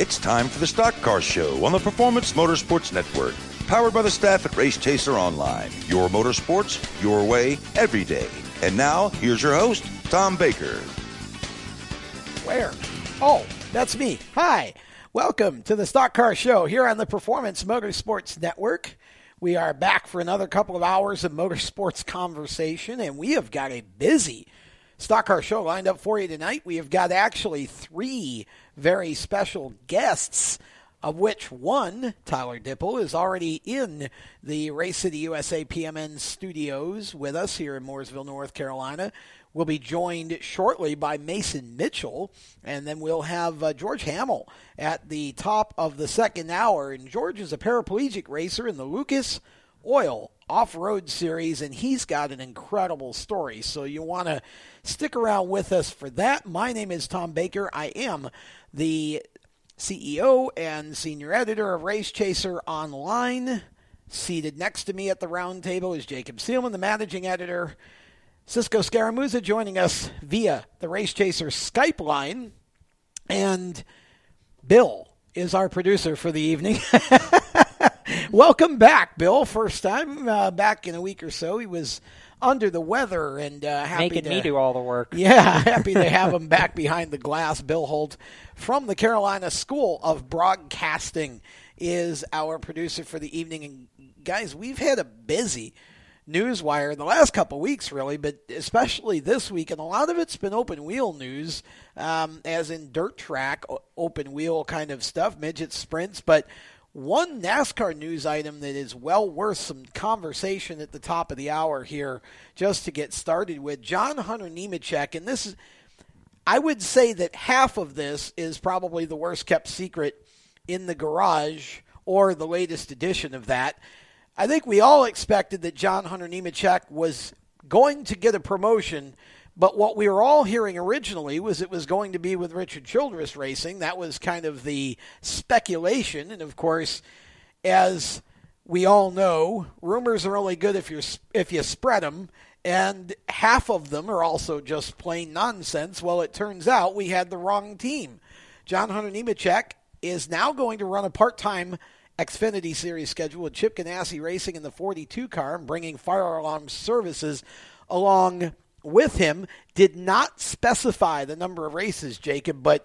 It's time for the Stock Car Show on the Performance Motorsports Network. Powered by the staff at Race Chaser Online. Your motorsports, your way, every day. And now, here's your host, Tom Baker. Where? Oh, that's me. Hi. Welcome to the Stock Car Show here on the Performance Motorsports Network. We are back for another couple of hours of motorsports conversation, and we have got a busy Stock Car Show lined up for you tonight. We have got actually three very special guests, of which one, Tyler Dippel, is already in the Race City USA PMN studios with us here in Mooresville, North Carolina. We'll be joined shortly by Mason Mitchell, and then we'll have George Hammel at the top of the second hour. And George is a paraplegic racer in the Lucas Oil Off-Road Series, and he's got an incredible story. So you want to stick around with us for that. My name is Tom Baker. I am the CEO and senior editor of Race Chaser Online. Seated next to me at the round table is Jacob Seelman, the managing editor. Cisco Scaramuza joining us via the Race Chaser Skype line. And Bill is our producer for the evening. Welcome back, Bill. First time back in a week or so. He was under the weather and happy making me do all the work. Yeah, happy to have him back behind the glass. Bill Holt from the Carolina School of Broadcasting is our producer for the evening. And guys, we've had a busy newswire in the last couple of weeks, really, but especially this week, and a lot of it's been open wheel news, as in dirt track, open wheel kind of stuff, midget sprints. But one NASCAR news item that is well worth some conversation at the top of the hour here, just to get started with, John Hunter Nemechek, and this is, I would say that half of this is probably the worst kept secret in the garage, or the latest edition of that. I think we all expected that John Hunter Nemechek was going to get a promotion, but what we were all hearing originally was it was going to be with Richard Childress Racing. That was kind of the speculation, and of course, as we all know, rumors are only good if you spread them, and half of them are also just plain nonsense. Well, it turns out we had the wrong team. John Hunter Nemechek is now going to run a part-time Xfinity Series schedule with Chip Ganassi Racing in the 42 car, and bringing fire alarm services along with him. Did not specify the number of races, Jacob, but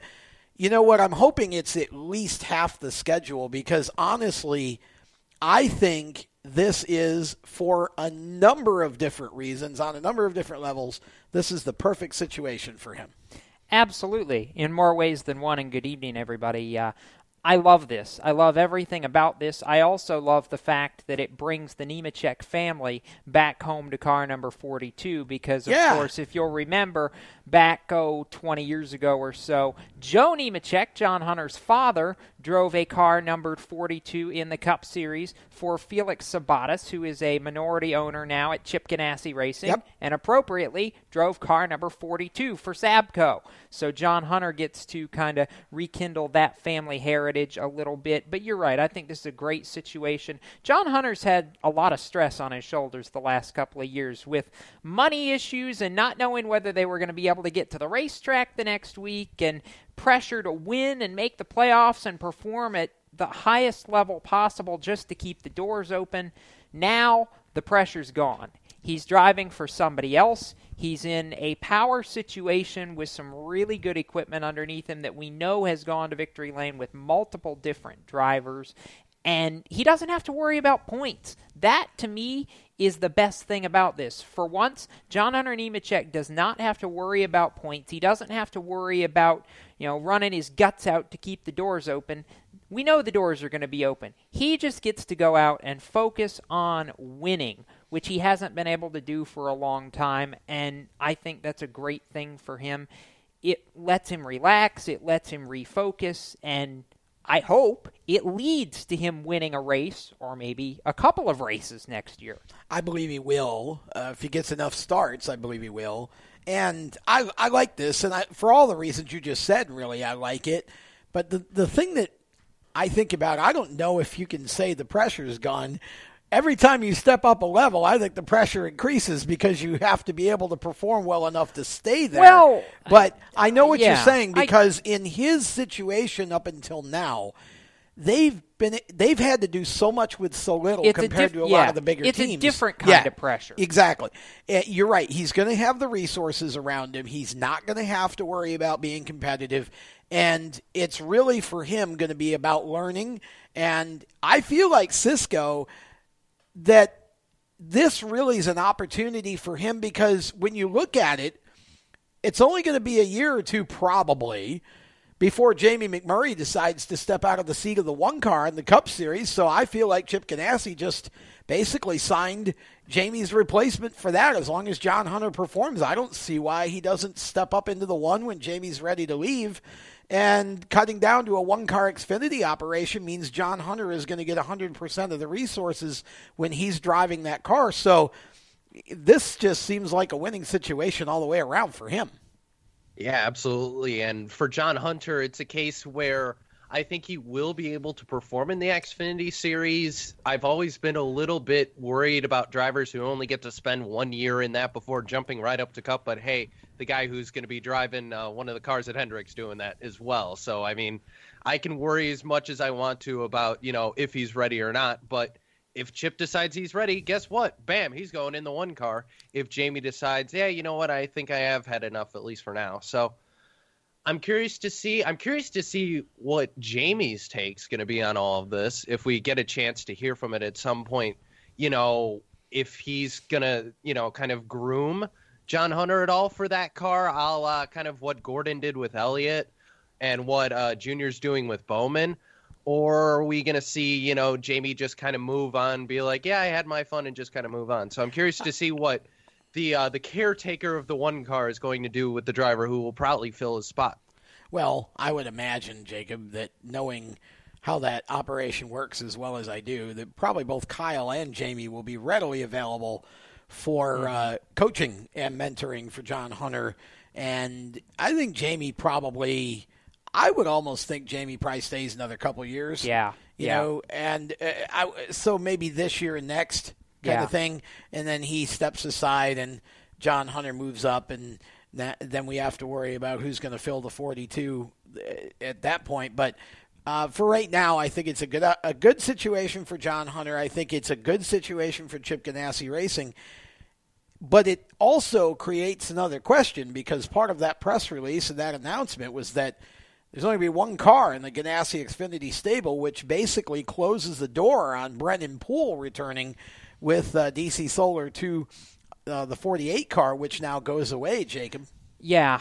you know what? I'm hoping it's at least half the schedule, because honestly, I think this is, for a number of different reasons, on a number of different levels, this is the perfect situation for him. Absolutely. In more ways than one, and good evening, everybody. I love this. I love everything about this. I also love the fact that it brings the Nemechek family back home to car number 42 because, of course, if you'll remember, back 20 years ago or so, Joe Nemechek, John Hunter's father, drove a car numbered 42 in the Cup Series for Felix Sabates, who is a minority owner now at Chip Ganassi Racing, and appropriately drove car number 42 for Sabco. So John Hunter gets to kind of rekindle that family heritage a little bit. But you're right, I think this is a great situation. John Hunter's had a lot of stress on his shoulders the last couple of years with money issues and not knowing whether they were going to be able to get to the racetrack the next week, and pressure to win and make the playoffs and perform at the highest level possible just to keep the doors open. Now the pressure's gone. He's driving for somebody else. He's in a power situation with some really good equipment underneath him that we know has gone to victory lane with multiple different drivers. And he doesn't have to worry about points. That, to me, is the best thing about this. For once, John Hunter Nemechek does not have to worry about points. He doesn't have to worry about, you know, running his guts out to keep the doors open. We know the doors are going to be open. He just gets to go out and focus on winning, which he hasn't been able to do for a long time, and I think that's a great thing for him. It lets him relax, it lets him refocus, and I hope it leads to him winning a race, or maybe a couple of races next year. I believe he will. If he gets enough starts, I believe he will. And I like this, and for all the reasons you just said, really, I like it. But the thing that I think about, I don't know if you can say the pressure's gone. every time you step up a level, I think the pressure increases because you have to be able to perform well enough to stay there. Well, but I know what you're saying, because in his situation up until now, they've had to do so much with so little compared to a lot of the bigger teams. It's a different kind of pressure. Exactly. You're right. He's going to have the resources around him. He's not going to have to worry about being competitive. And it's really for him going to be about learning. And I feel like Cisco, that this really is an opportunity for him, because when you look at it, it's only going to be a year or two probably before Jamie McMurray decides to step out of the seat of the one car in the Cup Series. So I feel like Chip Ganassi just basically signed Jamie's replacement for that. As long as John Hunter performs, I don't see why he doesn't step up into the one when Jamie's ready to leave. And cutting down to a one-car Xfinity operation means John Hunter is going to get 100% of the resources when he's driving that car. So this just seems like a winning situation all the way around for him. Yeah, absolutely. And for John Hunter, it's a case where I think he will be able to perform in the Xfinity Series. I've always been a little bit worried about drivers who only get to spend 1 year in that before jumping right up to Cup. But hey, the guy who's going to be driving one of the cars at Hendrick's doing that as well. So, I mean, I can worry as much as I want to about, you know, if he's ready or not. But if Chip decides he's ready, guess what? Bam, he's going in the one car. If Jamie decides, yeah, you know what? I think I have had enough, at least for now. So I'm curious to see. I'm curious to see what Jamie's take's going to be on all of this. If we get a chance to hear from it at some point, you know, if he's going to, you know, kind of groom John Hunter at all for that car, a la kind of what Gordon did with Elliott and what Junior's doing with Bowman. Or are we going to see, you know, Jamie just kind of move on, be like, yeah, I had my fun, and just kind of move on? So I'm curious to see what the caretaker of the one car is going to do with the driver who will probably fill his spot. Well, I would imagine, Jacob, that knowing how that operation works as well as I do, that probably both Kyle and Jamie will be readily available for coaching and mentoring for John Hunter. And I think Jamie probably... I would almost think Jamie probably stays another couple of years. Yeah. You know, and so maybe this year and next kind of thing. And then he steps aside and John Hunter moves up, and then we have to worry about who's going to fill the 42 at that point. But for right now, I think it's a good situation for John Hunter. I think it's a good situation for Chip Ganassi Racing. But it also creates another question, because part of that press release and that announcement was that there's only going to be one car in the Ganassi Xfinity stable, which basically closes the door on Brendan Poole returning with DC Solar to the 48 car, which now goes away, Jacob. Yeah,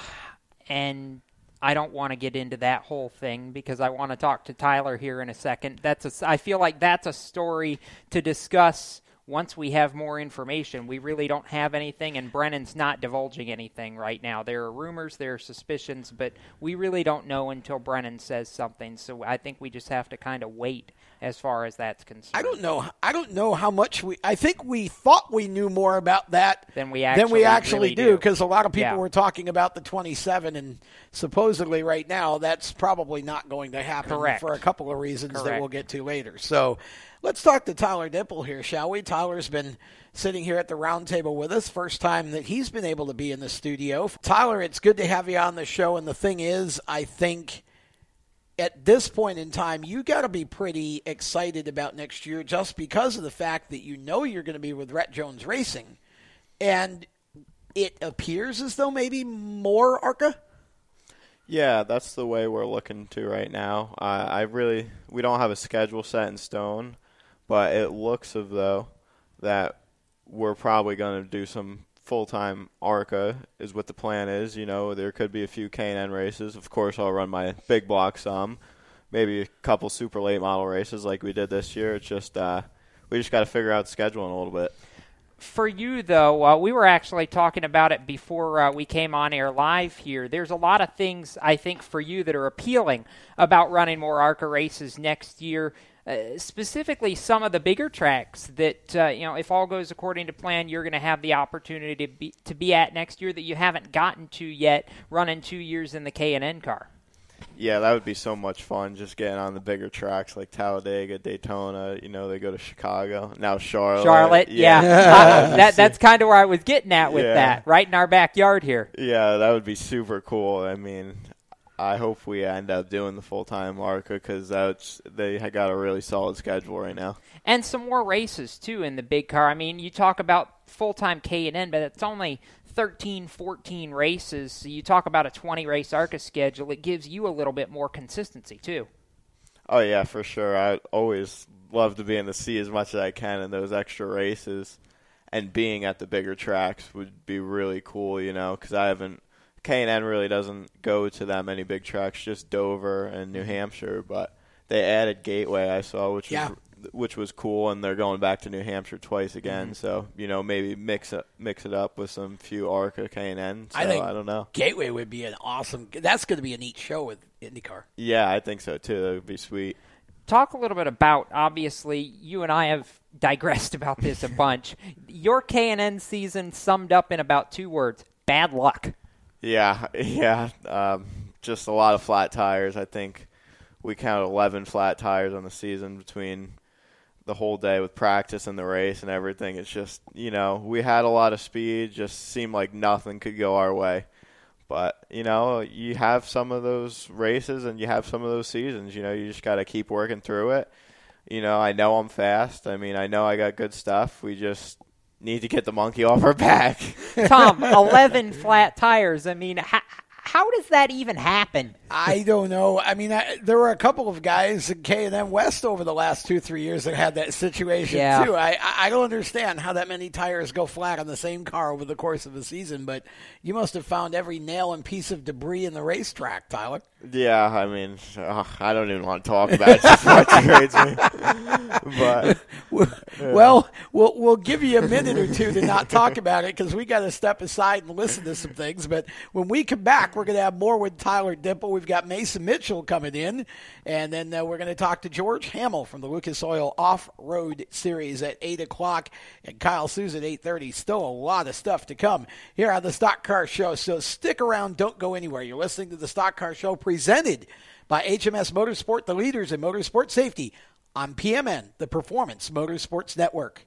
and I don't want to get into that whole thing because I want to talk to Tyler here in a second. I feel like that's a story to discuss once we have more information. We really don't have anything, and Brennan's not divulging anything right now. There are rumors, there are suspicions, but we really don't know until Brennan says something. So I think we just have to kind of wait as far as that's concerned. I don't know how much I think we thought we knew more about that than we actually do, because a lot of people were talking about the 27, and supposedly right now that's probably not going to happen. Correct. For a couple of reasons. Correct. That we'll get to later. So let's talk to Tyler Dippel here, shall we? Tyler's been sitting here at the round table with us. First time that he's been able to be in the studio. Tyler, it's good to have you on the show. And the thing is, I think at this point in time, you got to be pretty excited about next year just because of the fact that you know you're going to be with Rette Jones Racing. And it appears as though maybe more ARCA. Yeah, that's the way we're looking to right now. We don't have a schedule set in stone. But it looks as though that we're probably going to do some full-time ARCA is what the plan is. You know, there could be a few K&N races. Of course, I'll run my big block some. Maybe a couple super late model races like we did this year. It's just we just got to figure out scheduling a little bit. For you, though, we were actually talking about it before we came on air live here. There's a lot of things, I think, for you that are appealing about running more ARCA races next year. Specifically some of the bigger tracks that, you know, if all goes according to plan, you're going to have the opportunity to be at next year that you haven't gotten to yet running 2 years in the K&N car. Yeah, that would be so much fun, just getting on the bigger tracks like Talladega, Daytona. You know, they go to Chicago. Now Charlotte. Charlotte, yeah. That's kind of where I was getting at with that, right in our backyard here. Yeah, that would be super cool. I mean, I hope we end up doing the full-time ARCA because they got a really solid schedule right now. And some more races, too, in the big car. I mean, you talk about full-time K&N, but it's only 13, 14 races. So you talk about a 20-race ARCA schedule. It gives you a little bit more consistency, too. Oh, yeah, for sure. I always love to be in the sea as much as I can in those extra races. And being at the bigger tracks would be really cool, you know, because I haven't – K&N really doesn't go to that many big tracks, just Dover and New Hampshire. But they added Gateway, I saw, which was cool, and they're going back to New Hampshire twice again. Mm-hmm. So, you know, maybe mix it up with some few ARCA K&N. So, I don't know. Gateway would be an awesome – that's going to be a neat show with IndyCar. Yeah, I think so, too. That would be sweet. Talk a little bit about, obviously, you and I have digressed about this a bunch. Your K&N season summed up in about two words, bad luck. Yeah. Just a lot of flat tires. I think we counted 11 flat tires on the season between – the whole day with practice and the race and everything. It's just, you know, we had a lot of speed, just seemed like nothing could go our way. But, you know, you have some of those races and you have some of those seasons, you know, you just got to keep working through it. You know I'm fast. I mean, I know I got good stuff. We just need to get the monkey off our back. Tom, 11 flat tires. I mean, how does that even happen? I don't know. I mean, there were a couple of guys in K&N West over the last 2-3 years that had that situation, too. I don't understand how that many tires go flat on the same car over the course of a season, but you must have found every nail and piece of debris in the racetrack, Tyler. Yeah, I mean, I don't even want to talk about it. Just frustrates me. But, well, we'll give you a minute or two to not talk about it because we got to step aside and listen to some things. But when we come back, we're going to have more with Tyler Dippel. We've got Mason Mitchell coming in, and then we're going to talk to George Hammel from the Lucas Oil Off-Road Series at 8 o'clock, and Kyle Souza at 8:30. Still a lot of stuff to come here on the Stock Car Show, so stick around. Don't go anywhere. You're listening to the Stock Car Show presented by HMS Motorsport, the leaders in motorsport safety, on PMN, the Performance Motorsports Network.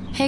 Hey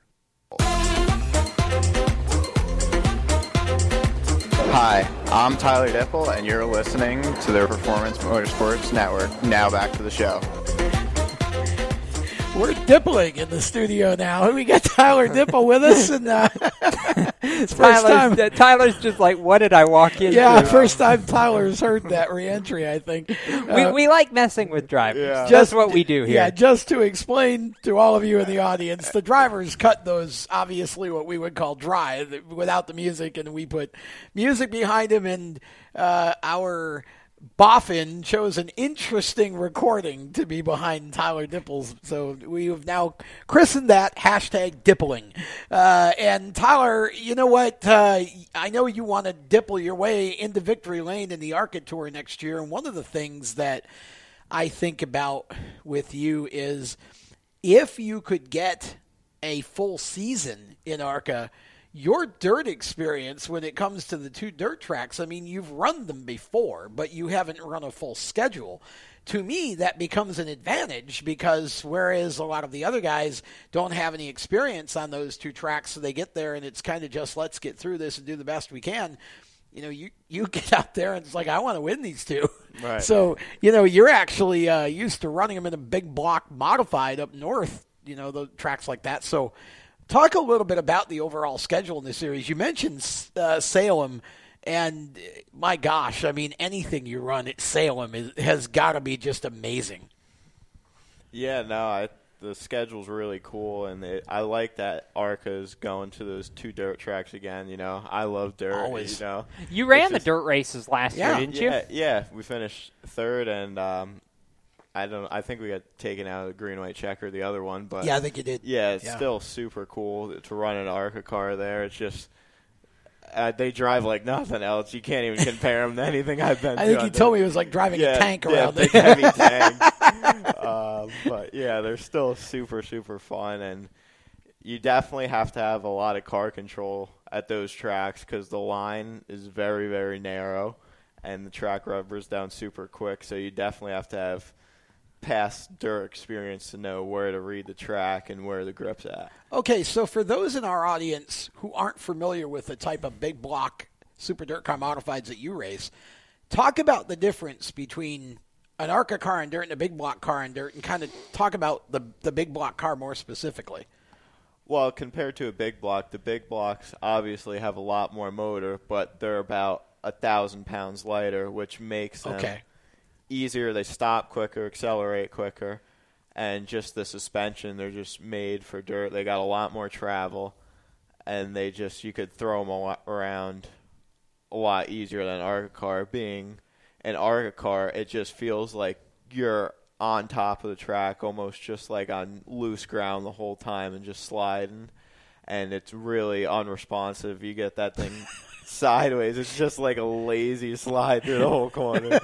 Hi, I'm Tyler Dippel, and you're listening to the Performance Motorsports Network. Now back to the show. We're dippling in the studio now. We got Tyler Dippel with us, and first time. Tyler's just like, what did I walk into? Yeah, first time Tyler's heard that re-entry, I think. We like messing with drivers. Yeah. That's what we do here. Yeah, just to explain to all of you in the audience, the drivers cut those, obviously, what we would call dry, without the music, and we put music behind them, and our Boffin chose an interesting recording to be behind Tyler Dippel's, so we have now christened that hashtag dippling. And Tyler, you know what? I know you want to dipple your way into victory lane in the ARCA Tour next year, and one of the things that I think about with you is if you could get a full season in ARCA, your dirt experience when it comes to the two dirt tracks, I mean, you've run them before, but you haven't run a full schedule. To me, that becomes an advantage because whereas a lot of the other guys don't have any experience on those two tracks, so they get there and it's kind of just let's get through this and do the best we can. You know, you get out there and it's like, I want to win these two. Right. So, you know, you're actually used to running them in a big block modified up north, you know, the tracks like that. So talk a little bit about the overall schedule in this series. You mentioned Salem, and my gosh, I mean, anything you run at Salem has got to be just amazing. Yeah, no, the schedule's really cool, and I like that ARCA's going to those two dirt tracks again. You know, I love dirt. Always. You know, you ran the dirt races last year, didn't you? Yeah, we finished third, and I think we got taken out of the green white checker, the other one, but yeah, I think you did. Yeah, it's still super cool to run an ARCA car there. It's just they drive like nothing else. You can't even compare them to anything I've been. I think you told me it was like driving a tank around there. Yeah, big heavy tank. But yeah, they're still super super fun, and you definitely have to have a lot of car control at those tracks because the line is very very narrow, and the track rubbers down super quick. So you definitely have to have past dirt experience to know where to read the track and where the grip's at. Okay, so for those in our audience who aren't familiar with the type of big block super dirt car modifieds that you race, talk about the difference between an ARCA car and dirt and a big block car and dirt, and kind of talk about the big block car more specifically. Well, compared to a big block, the big blocks obviously have a lot more motor, but they're about 1,000 pounds lighter, which makes them easier. They stop quicker, accelerate quicker, and just the suspension, they're just made for dirt. They got a lot more travel, and they just, you could throw them around a lot easier than an ARCA car. Being an ARCA car, it just feels like you're on top of the track, almost just like on loose ground the whole time and just sliding, and it's really unresponsive. You get that thing sideways. It's just like a lazy slide through the whole corner.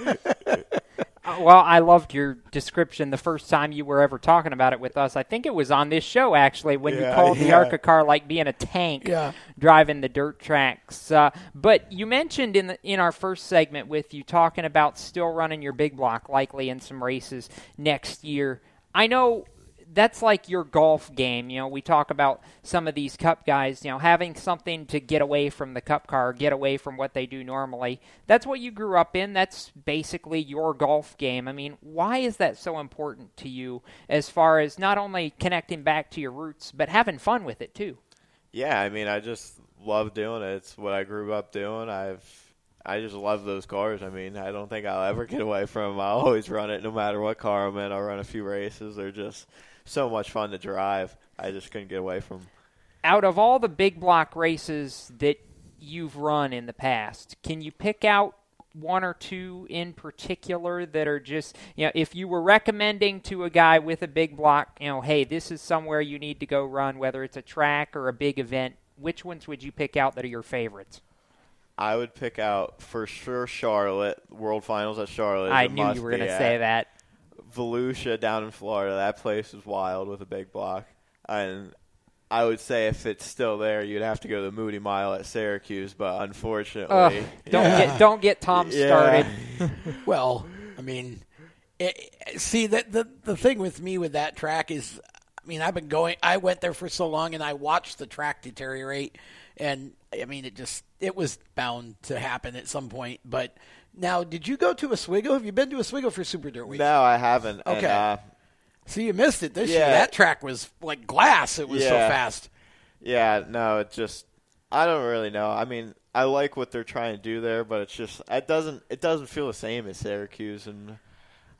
Well, I loved your description the first time you were ever talking about it with us. I think it was on this show, actually, when you called the ARCA car like being a tank driving the dirt tracks. But you mentioned in our first segment with you talking about still running your big block likely in some races next year. I know that's like your golf game. You know, we talk about some of these cup guys, you know, having something to get away from the cup car, get away from what they do normally. That's what you grew up in. That's basically your golf game. I mean, why is that so important to you as far as not only connecting back to your roots, but having fun with it too? Yeah, I mean, I just love doing it. It's what I grew up doing. I just love those cars. I mean, I don't think I'll ever get away from them. I'll always run it no matter what car I'm in. I'll run a few races or just so much fun to drive. I just couldn't get away from. Out of all the big block races that you've run in the past, can you pick out one or two in particular that are just, you know, if you were recommending to a guy with a big block, you know, hey, this is somewhere you need to go run, whether it's a track or a big event, which ones would you pick out that are your favorites? I would pick out for sure Charlotte, World Finals at Charlotte. I knew you were going to say that. Volusia down in Florida, that place is wild with a big block. And I would say if it's still there, you'd have to go to the Moody Mile at Syracuse, but unfortunately. Don't get Tom started. Well, I mean, the thing with me with that track is, I mean, I went there for so long and I watched the track deteriorate, and I mean, it was bound to happen at some point. But now, did you go to a Swiggle? Have you been to a Swiggle for Super Dirt Week? No, I haven't. Okay. So you missed it this year. That track was like glass. It was so fast. Yeah, no, it just – I don't really know. I mean, I like what they're trying to do there, but it's just – it doesn't feel the same as Syracuse, and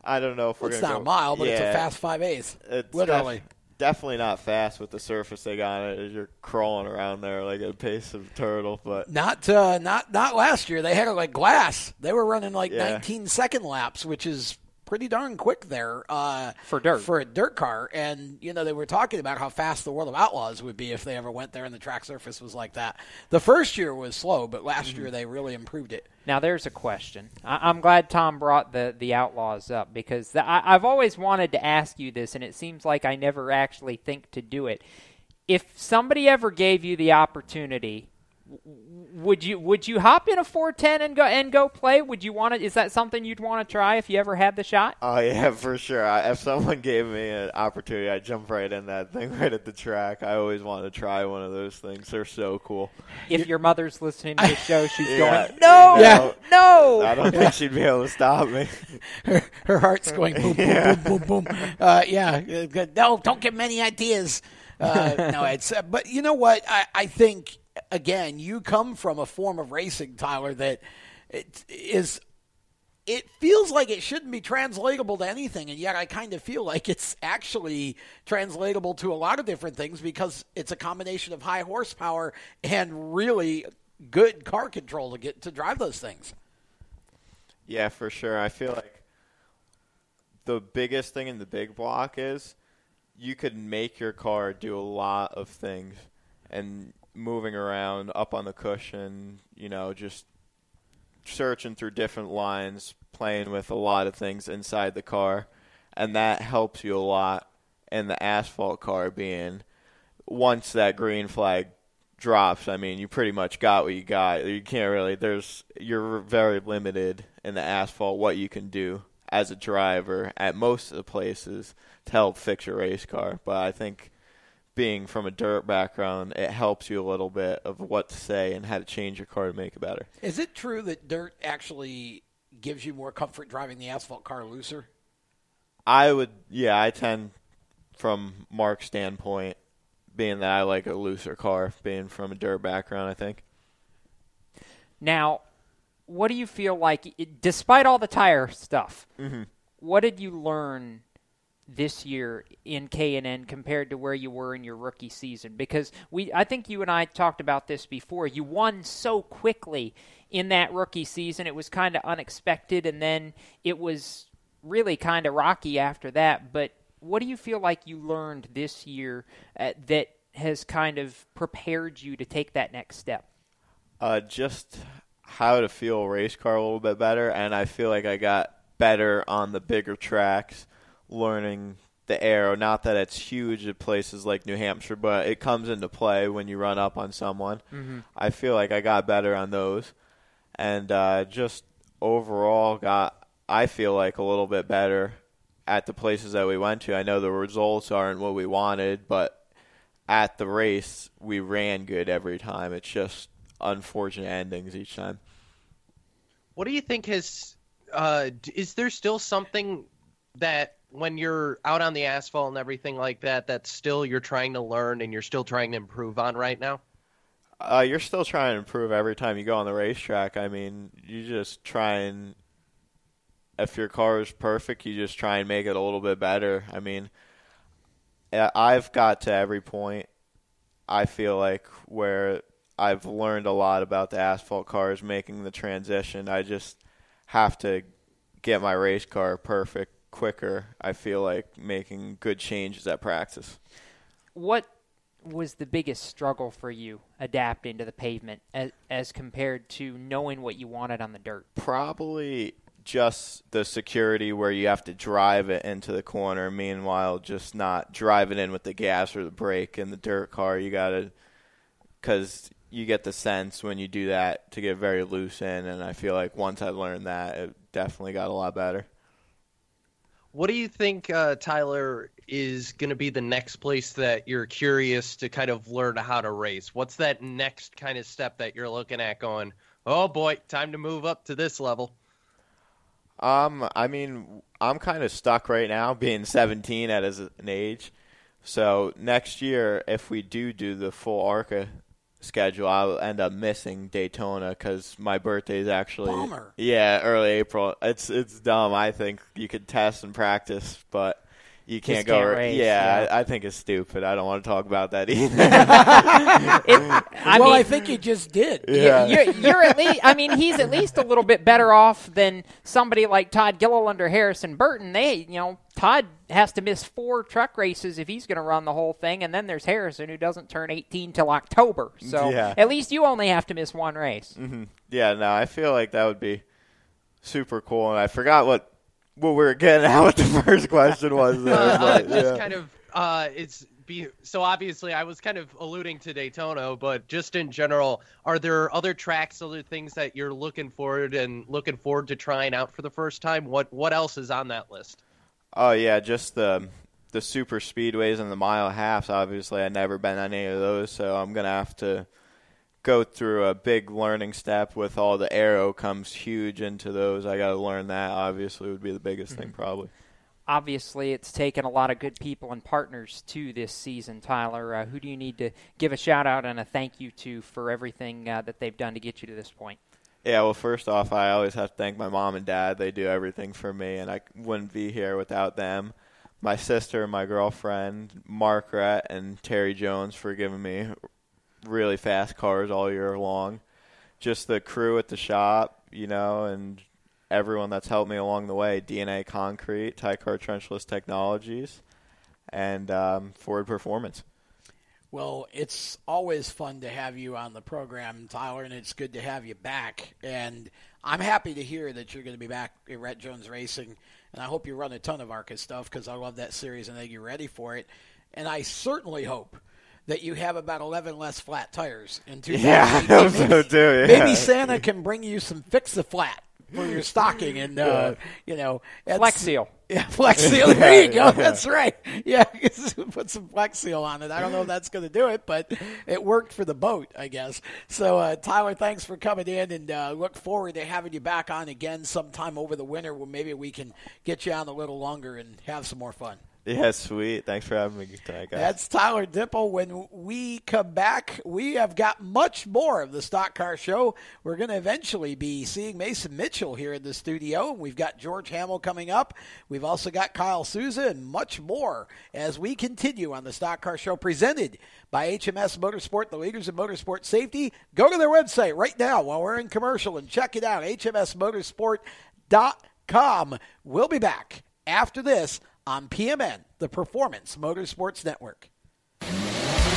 I don't know if we're going to go – It's not a mile, but it's a fast 5/8. It's literally definitely not fast with the surface they got on it. You're crawling around there like a pace of turtle. But not last year. They had it like glass. They were running like 19-second laps, which is pretty darn quick there for a dirt car. And, you know, they were talking about how fast the World of Outlaws would be if they ever went there and the track surface was like that. The first year was slow, but last year they really improved it. Now, there's a question. I'm glad Tom brought the Outlaws up, because I've always wanted to ask you this, and it seems like I never actually think to do it. If somebody ever gave you the opportunity, would you hop in a 410 and go play? Would you want to? Is that something you'd want to try if you ever had the shot? Oh, yeah, for sure. If someone gave me an opportunity, I'd jump right in that thing right at the track. I always want to try one of those things. They're so cool. If your mother's listening to the show, she's going, no. I don't think she'd be able to stop me. Her heart's going boom, boom, boom, boom, boom. No, don't get many ideas. But you know what? I think, again, you come from a form of racing, Tyler, that it feels like it shouldn't be translatable to anything, and yet I kind of feel like it's actually translatable to a lot of different things, because it's a combination of high horsepower and really good car control to get to drive those things. Yeah, for sure. I feel like the biggest thing in the big block is you could make your car do a lot of things, and moving around up on the cushion, you know, just searching through different lines, playing with a lot of things inside the car, and that helps you a lot in the asphalt car being, once that green flag drops, I mean, you pretty much got what you got. You can't really, you're very limited in the asphalt what you can do as a driver at most of the places to help fix your race car. But I think being from a dirt background, it helps you a little bit of what to say and how to change your car to make it better. Is it true that dirt actually gives you more comfort driving the asphalt car looser? I tend, from Mark's standpoint, being that I like a looser car, being from a dirt background, I think. Now, what do you feel like, despite all the tire stuff, what did you learn this year in K&N compared to where you were in your rookie season? Because I think you and I talked about this before. You won so quickly in that rookie season. It was kind of unexpected, and then it was really kind of rocky after that. But what do you feel like you learned this year that has kind of prepared you to take that next step? Just how to feel a race car a little bit better, and I feel like I got better on the bigger tracks, learning the aero. Not that it's huge at places like New Hampshire, but it comes into play when you run up on someone. I feel like I got better on those, and just overall I feel like a little bit better at the places that we went to. I know the results aren't what we wanted, but at the race, we ran good every time. It's just unfortunate endings each time. What do you think has is there still something that when you're out on the asphalt and everything like that, that's still you're trying to learn and you're still trying to improve on right now? You're still trying to improve every time you go on the racetrack. I mean, you just try and, if your car is perfect, you just try and make it a little bit better. I mean, I've got to every point, I feel like, where I've learned a lot about the asphalt cars, making the transition. I just have to get my race car perfect quicker, I feel like, making good changes at practice. What was the biggest struggle for you adapting to the pavement as compared to knowing what you wanted on the dirt? Probably just the security where you have to drive it into the corner, meanwhile just not driving in with the gas or the brake in the dirt car. You got to, because you get the sense when you do that to get very loose in, and I feel like once I learned that, it definitely got a lot better. What do you think, Tyler, is going to be the next place that you're curious to kind of learn how to race? What's that next kind of step that you're looking at going, oh boy, time to move up to this level? I mean, I'm kind of stuck right now being 17 at an age. So next year, if we do the full ARCA schedule, I'll end up missing Daytona because my birthday is actually Bummer. Yeah, early April. It's dumb. I think you could test and practice, but you can't race. Yeah, I think it's stupid. I don't want to talk about that either. I think you just did. Yeah. You're at least. I mean, he's at least a little bit better off than somebody like Todd Gilliland or Harrison Burton. Todd has to miss 4 truck races if he's going to run the whole thing, and then there's Harrison, who doesn't turn 18 till October. So At least you only have to miss 1 race. Mm-hmm. Yeah, no, I feel like that would be super cool, and I forgot what we were getting at what the first question was. So obviously I was kind of alluding to Daytona, but just in general, are there other tracks, other things that you're looking forward to trying out for the first time? What else is on that list? Oh, yeah, just the super speedways and the mile halves. Obviously, I've never been on any of those, so I'm going to have to go through a big learning step with all the aero comes huge into those. I got to learn that, obviously, would be the biggest thing probably. Obviously, it's taken a lot of good people and partners to this season, Tyler. Who do you need to give a shout-out and a thank you to for everything that they've done to get you to this point? Yeah, well, first off, I always have to thank my mom and dad. They do everything for me, and I wouldn't be here without them. My sister, my girlfriend, Mark Rett, and Terry Jones for giving me really fast cars all year long. Just the crew at the shop, and everyone that's helped me along the way, DNA Concrete, Tycar Trenchless Technologies, and Ford Performance. Well, it's always fun to have you on the program, Tyler, and it's good to have you back. And I'm happy to hear that you're going to be back at Rette Jones Racing, and I hope you run a ton of ARCA stuff because I love that series and I think you're ready for it. And I certainly hope that you have about 11 less flat tires in 2018. Yeah, I hope so too. Yeah. Maybe Santa can bring you some Fix-A-Flat for your stocking and, Flex Seal. Yeah, Flex Seal. There you go. Yeah. That's right. Yeah, put some Flex Seal on it. I don't know if that's going to do it, but it worked for the boat, I guess. So, Tyler, thanks for coming in, and look forward to having you back on again sometime over the winter where maybe we can get you on a little longer and have some more fun. Yeah, sweet. Thanks for having me tonight, guys. That's Tyler Dippel. When we come back, we have got much more of the Stock Car Show. We're going to eventually be seeing Mason Mitchell here in the studio. We've got George Hammel coming up. We've also got Kyle Souza and much more as we continue on the Stock Car Show presented by HMS Motorsport, the leaders in motorsport safety. Go to their website right now while we're in commercial and check it out, hmsmotorsport.com. We'll be back after this on PMN, the Performance Motorsports Network.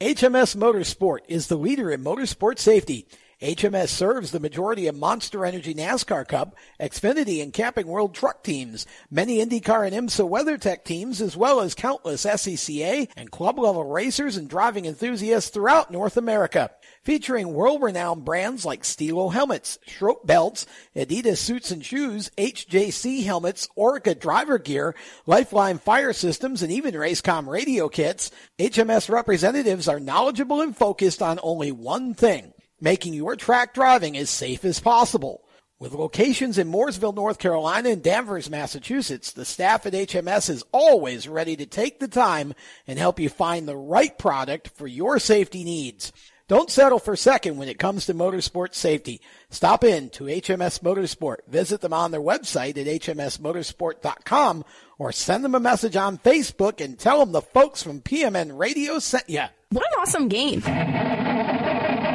HMS Motorsport is the leader in motorsport safety. HMS serves the majority of Monster Energy NASCAR Cup, Xfinity, and Camping World Truck teams, many IndyCar and IMSA WeatherTech teams, as well as countless SCCA and club-level racers and driving enthusiasts throughout North America. Featuring world-renowned brands like Stilo helmets, Schroep belts, Adidas suits and shoes, HJC helmets, Orica driver gear, Lifeline fire systems, and even Racecom radio kits, HMS representatives are knowledgeable and focused on only one thing, making your track driving as safe as possible. With locations in Mooresville, North Carolina, and Danvers, Massachusetts, the staff at HMS is always ready to take the time and help you find the right product for your safety needs. Don't settle for second when it comes to motorsport safety. Stop in to HMS Motorsport. Visit them on their website at hmsmotorsport.com or send them a message on Facebook and tell them the folks from PMN Radio sent you. What an awesome game.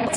What's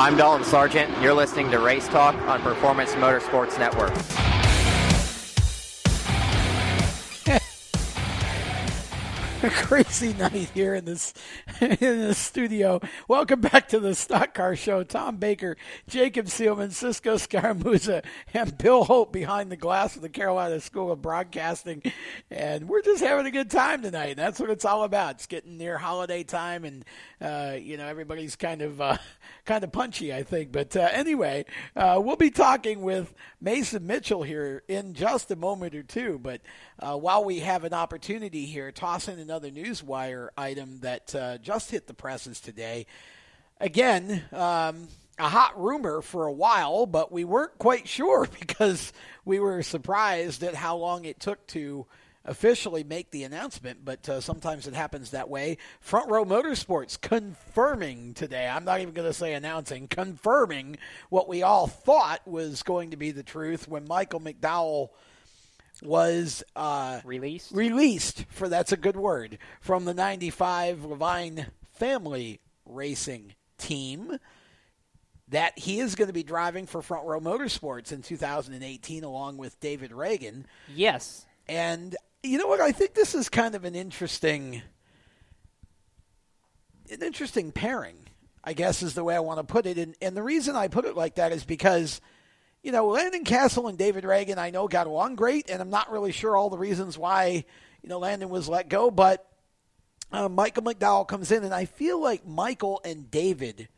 I'm Dalton Sargent. You're listening to Race Talk on Performance Motorsports Network. A crazy night here in this studio. Welcome back to the Stock Car Show. Tom Baker, Jacob Seelman, Cisco Scaramuza, and Bill Hope behind the glass of the Carolina School of Broadcasting. And we're just having a good time tonight. That's what it's all about. It's getting near holiday time, and everybody's kind of punchy, I think. But anyway, we'll be talking with Mason Mitchell here in just a moment or two. But while we have an opportunity here, toss in another newswire item that just hit the presses today. Again, a hot rumor for a while, but we weren't quite sure because we were surprised at how long it took to officially make the announcement, but sometimes it happens that way. Front Row Motorsports confirming today, I'm not even going to say announcing, confirming what we all thought was going to be the truth when Michael McDowell was released for, that's a good word, from the 95 Levine Family Racing team, that he is going to be driving for Front Row Motorsports in 2018 along with David Reagan. Yes. And you know what? I think this is kind of an interesting pairing, I guess is the way I want to put it. And the reason I put it like that is because, you know, Landon Castle and David Reagan, I know, got along great, and I'm not really sure all the reasons why, you know, Landon was let go, but Michael McDowell comes in, and I feel like Michael and David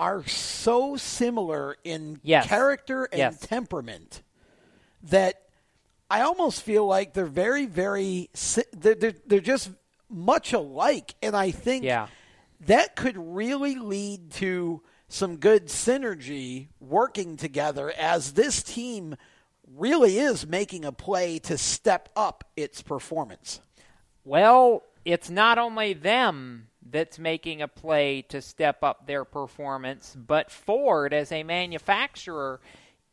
are so similar in character and temperament that I almost feel like they're very, very, they're just much alike, and I think that could really lead to some good synergy working together as this team really is making a play to step up its performance. Well, it's not only them that's making a play to step up their performance, but Ford as a manufacturer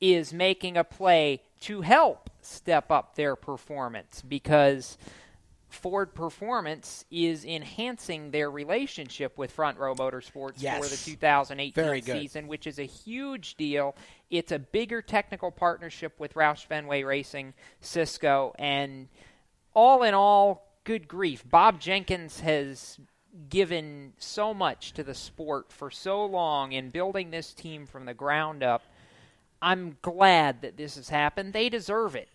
is making a play to help step up their performance because Ford Performance is enhancing their relationship with Front Row Motorsports for the 2018 season, which is a huge deal. It's a bigger technical partnership with Roush Fenway Racing, Cisco, and all in all, good grief. Bob Jenkins has given so much to the sport for so long in building this team from the ground up. I'm glad that this has happened. They deserve it.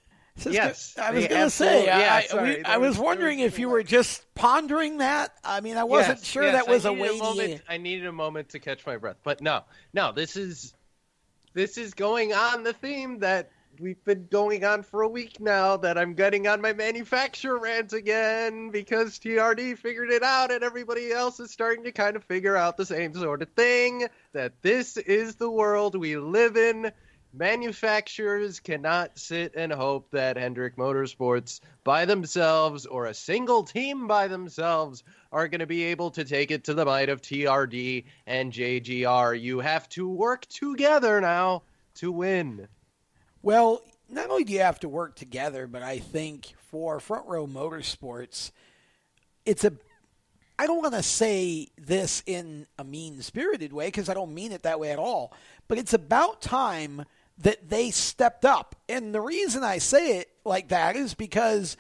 Yes, I was going to say, I was wondering if you were just pondering that. I mean, I wasn't sure that was a waiting. I needed a moment to catch my breath. But no, this is going on the theme that we've been going on for a week now, that I'm getting on my manufacturer rant again because TRD figured it out and everybody else is starting to kind of figure out the same sort of thing, that this is the world we live in. Manufacturers cannot sit and hope that Hendrick Motorsports by themselves or a single team by themselves are going to be able to take it to the might of TRD and JGR. You have to work together now to win. Well, not only do you have to work together, but I think for Front Row Motorsports, it's a... I don't want to say this in a mean-spirited way because I don't mean it that way at all, but it's about time that they stepped up. And the reason I say it like that is because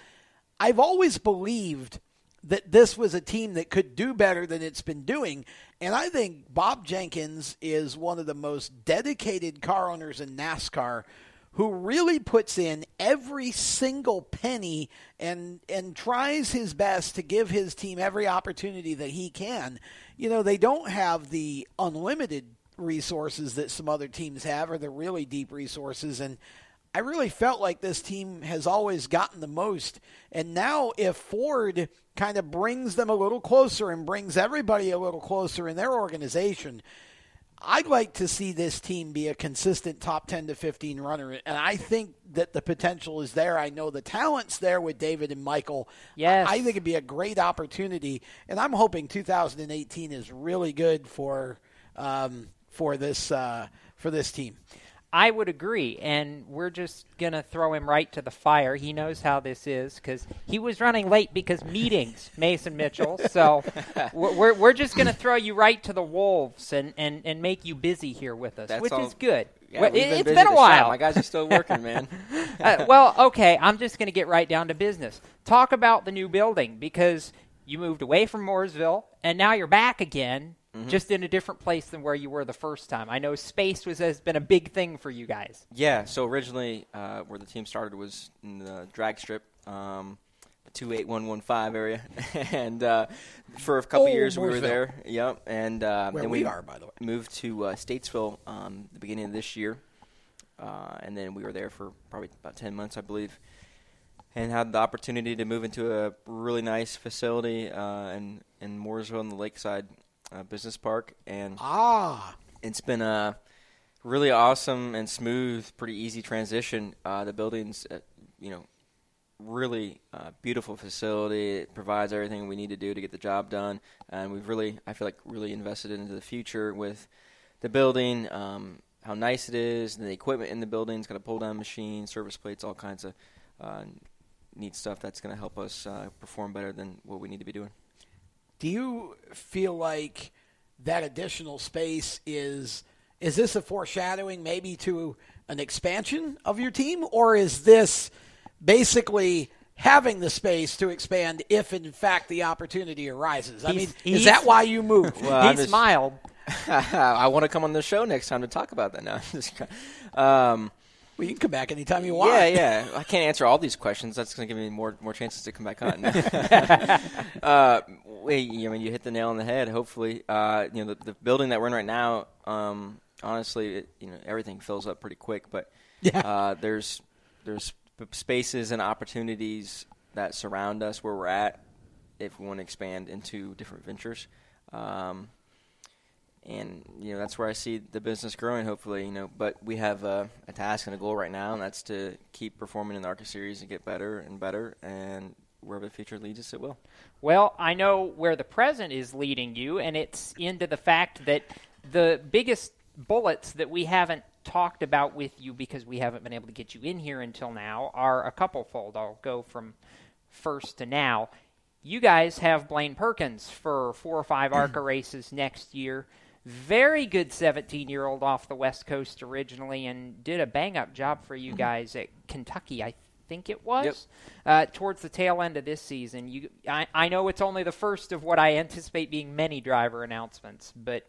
I've always believed that this was a team that could do better than it's been doing. And I think Bob Jenkins is one of the most dedicated car owners in NASCAR who really puts in every single penny and tries his best to give his team every opportunity that he can. You know, they don't have the unlimited resources that some other teams have or the really deep resources. And I really felt like this team has always gotten the most. And now if Ford kind of brings them a little closer and brings everybody a little closer in their organization, I'd like to see this team be a consistent top 10 to 15 runner. And I think that the potential is there. I know the talent's there with David and Michael. Yes. I think it'd be a great opportunity. And I'm hoping 2018 is really good for this team. I would agree, and we're just going to throw him right to the fire. He knows how this is because he was running late because meetings, Mason Mitchell. So we're just going to throw you right to the wolves and make you busy here with us, is good. Yeah, well, it's been a while. My guys are still working, man. Okay, I'm just going to get right down to business. Talk about the new building because you moved away from Mooresville, and now you're back again. Mm-hmm. Just in a different place than where you were the first time. I know space has been a big thing for you guys. Yeah, so originally where the team started was in the drag strip, the 28115 area. And for a couple years we were there. Yep, and then we are, by the way. Moved to Statesville the beginning of this year. And then we were there for probably about 10 months, I believe, and had the opportunity to move into a really nice facility in Mooresville on the lakeside business park, and it's been a really awesome and smooth, pretty easy transition. The building's really beautiful facility. It provides everything we need to do to get the job done, and we've really, I feel like, really invested into the future with the building, how nice it is, and the equipment in the building. It's got a pull-down machine, service plates, all kinds of neat stuff that's going to help us perform better than what we need to be doing. Do you feel like that additional space is this a foreshadowing maybe to an expansion of your team, or is this basically having the space to expand if, in fact, the opportunity arises? Is that why you moved? Well, he smiled. I want to come on the show next time to talk about that now. Well, you can come back anytime you want. Yeah. I can't answer all these questions. That's going to give me more chances to come back on. You hit the nail on the head. Hopefully, the building that we're in right now. Honestly, everything fills up pretty quick. But there's spaces and opportunities that surround us where we're at if we want to expand into different ventures. And, that's where I see the business growing, hopefully, But we have a task and a goal right now, and that's to keep performing in the ARCA Series and get better and better. And wherever the future leads us, it will. Well, I know where the present is leading you, and it's into the fact that the biggest bullets that we haven't talked about with you because we haven't been able to get you in here until now are a couple fold. I'll go from first to now. you guys have Blaine Perkins for 4 or 5 ARCA races next year. Very good 17-year-old off the West Coast originally, and did a bang-up job for you guys at Kentucky, I think it was, towards the tail end of this season. I know it's only the first of what I anticipate being many driver announcements, but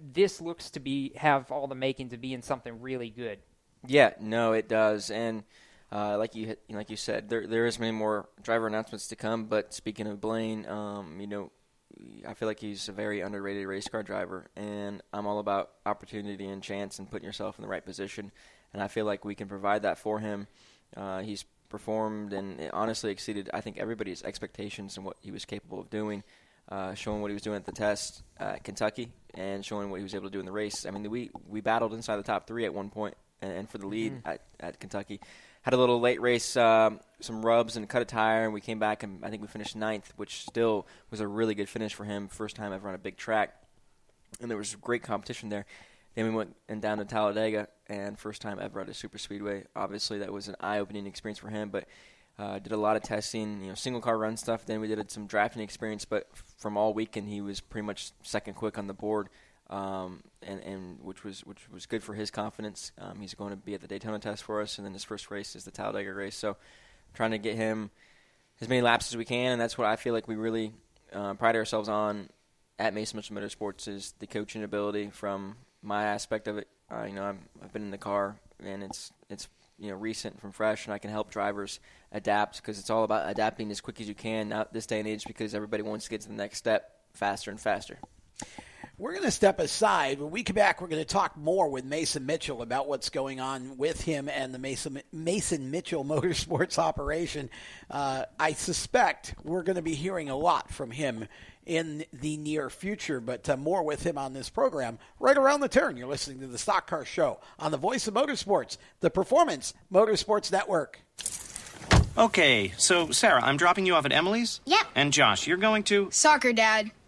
this looks to have all the makings of being something really good. Yeah, no, it does, and like you said, there is many more driver announcements to come. But speaking of Blaine, I feel like he's a very underrated race car driver, and I'm all about opportunity and chance and putting yourself in the right position, and I feel like we can provide that for him. He's performed and honestly exceeded, I think, everybody's expectations and what he was capable of doing, showing what he was doing at the test at Kentucky and showing what he was able to do in the race. I mean, we battled inside the top 3 at one point and for the lead at Kentucky. Had a little late race, some rubs and cut a tire, and we came back, and I think we finished 9th, which still was a really good finish for him. First time ever on a big track, and there was great competition there. Then we went and down to Talladega, and first time ever at a super speedway. Obviously, that was an eye-opening experience for him, but did a lot of testing, single-car run stuff. Then we did some drafting experience, but from all weekend, he was pretty much second quick on the board. Which was good for his confidence. He's going to be at the Daytona test for us, and then his first race is the Talladega race. So, trying to get him as many laps as we can, and that's what I feel like we really pride ourselves on at Mason Mitchell Motorsports is the coaching ability. From my aspect of it, I've been in the car, and it's recent from fresh, and I can help drivers adapt because it's all about adapting as quick as you can now this day and age because everybody wants to get to the next step faster and faster. We're going to step aside. When we come back, we're going to talk more with Mason Mitchell about what's going on with him and the Mason Mitchell Motorsports operation. I suspect we're going to be hearing a lot from him in the near future, but more with him on this program right around the turn. You're listening to the Stock Car Show on the Voice of Motorsports, the Performance Motorsports Network. Okay, so Sarah, I'm dropping you off at Emily's? Yep. And Josh, you're going to? Soccer, Dad.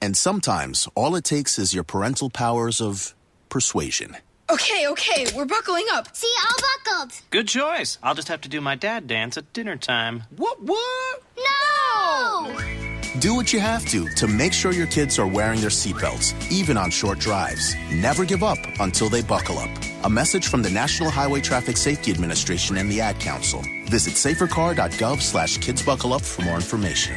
And sometimes, all it takes is your parental powers of persuasion. Okay, we're buckling up. See, all buckled. Good choice. I'll just have to do my dad dance at dinner time. What? No! Do what you have to make sure your kids are wearing their seatbelts, even on short drives. Never give up until they buckle up. A message from the National Highway Traffic Safety Administration and the Ad Council. Visit safercar.gov/kidsbuckleup for more information.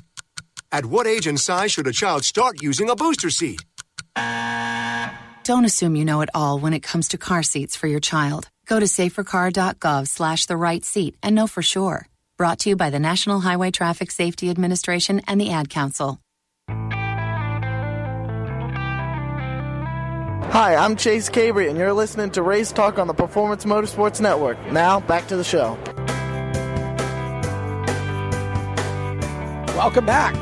At what age and size should a child start using a booster seat? Don't assume you know it all when it comes to car seats for your child. Go to safercar.gov/the right seat and know for sure. Brought to you by the National Highway Traffic Safety Administration and the Ad Council. Hi, I'm Chase Cabry, and you're listening to Race Talk on the Performance Motorsports Network. Now, back to the show. Welcome back.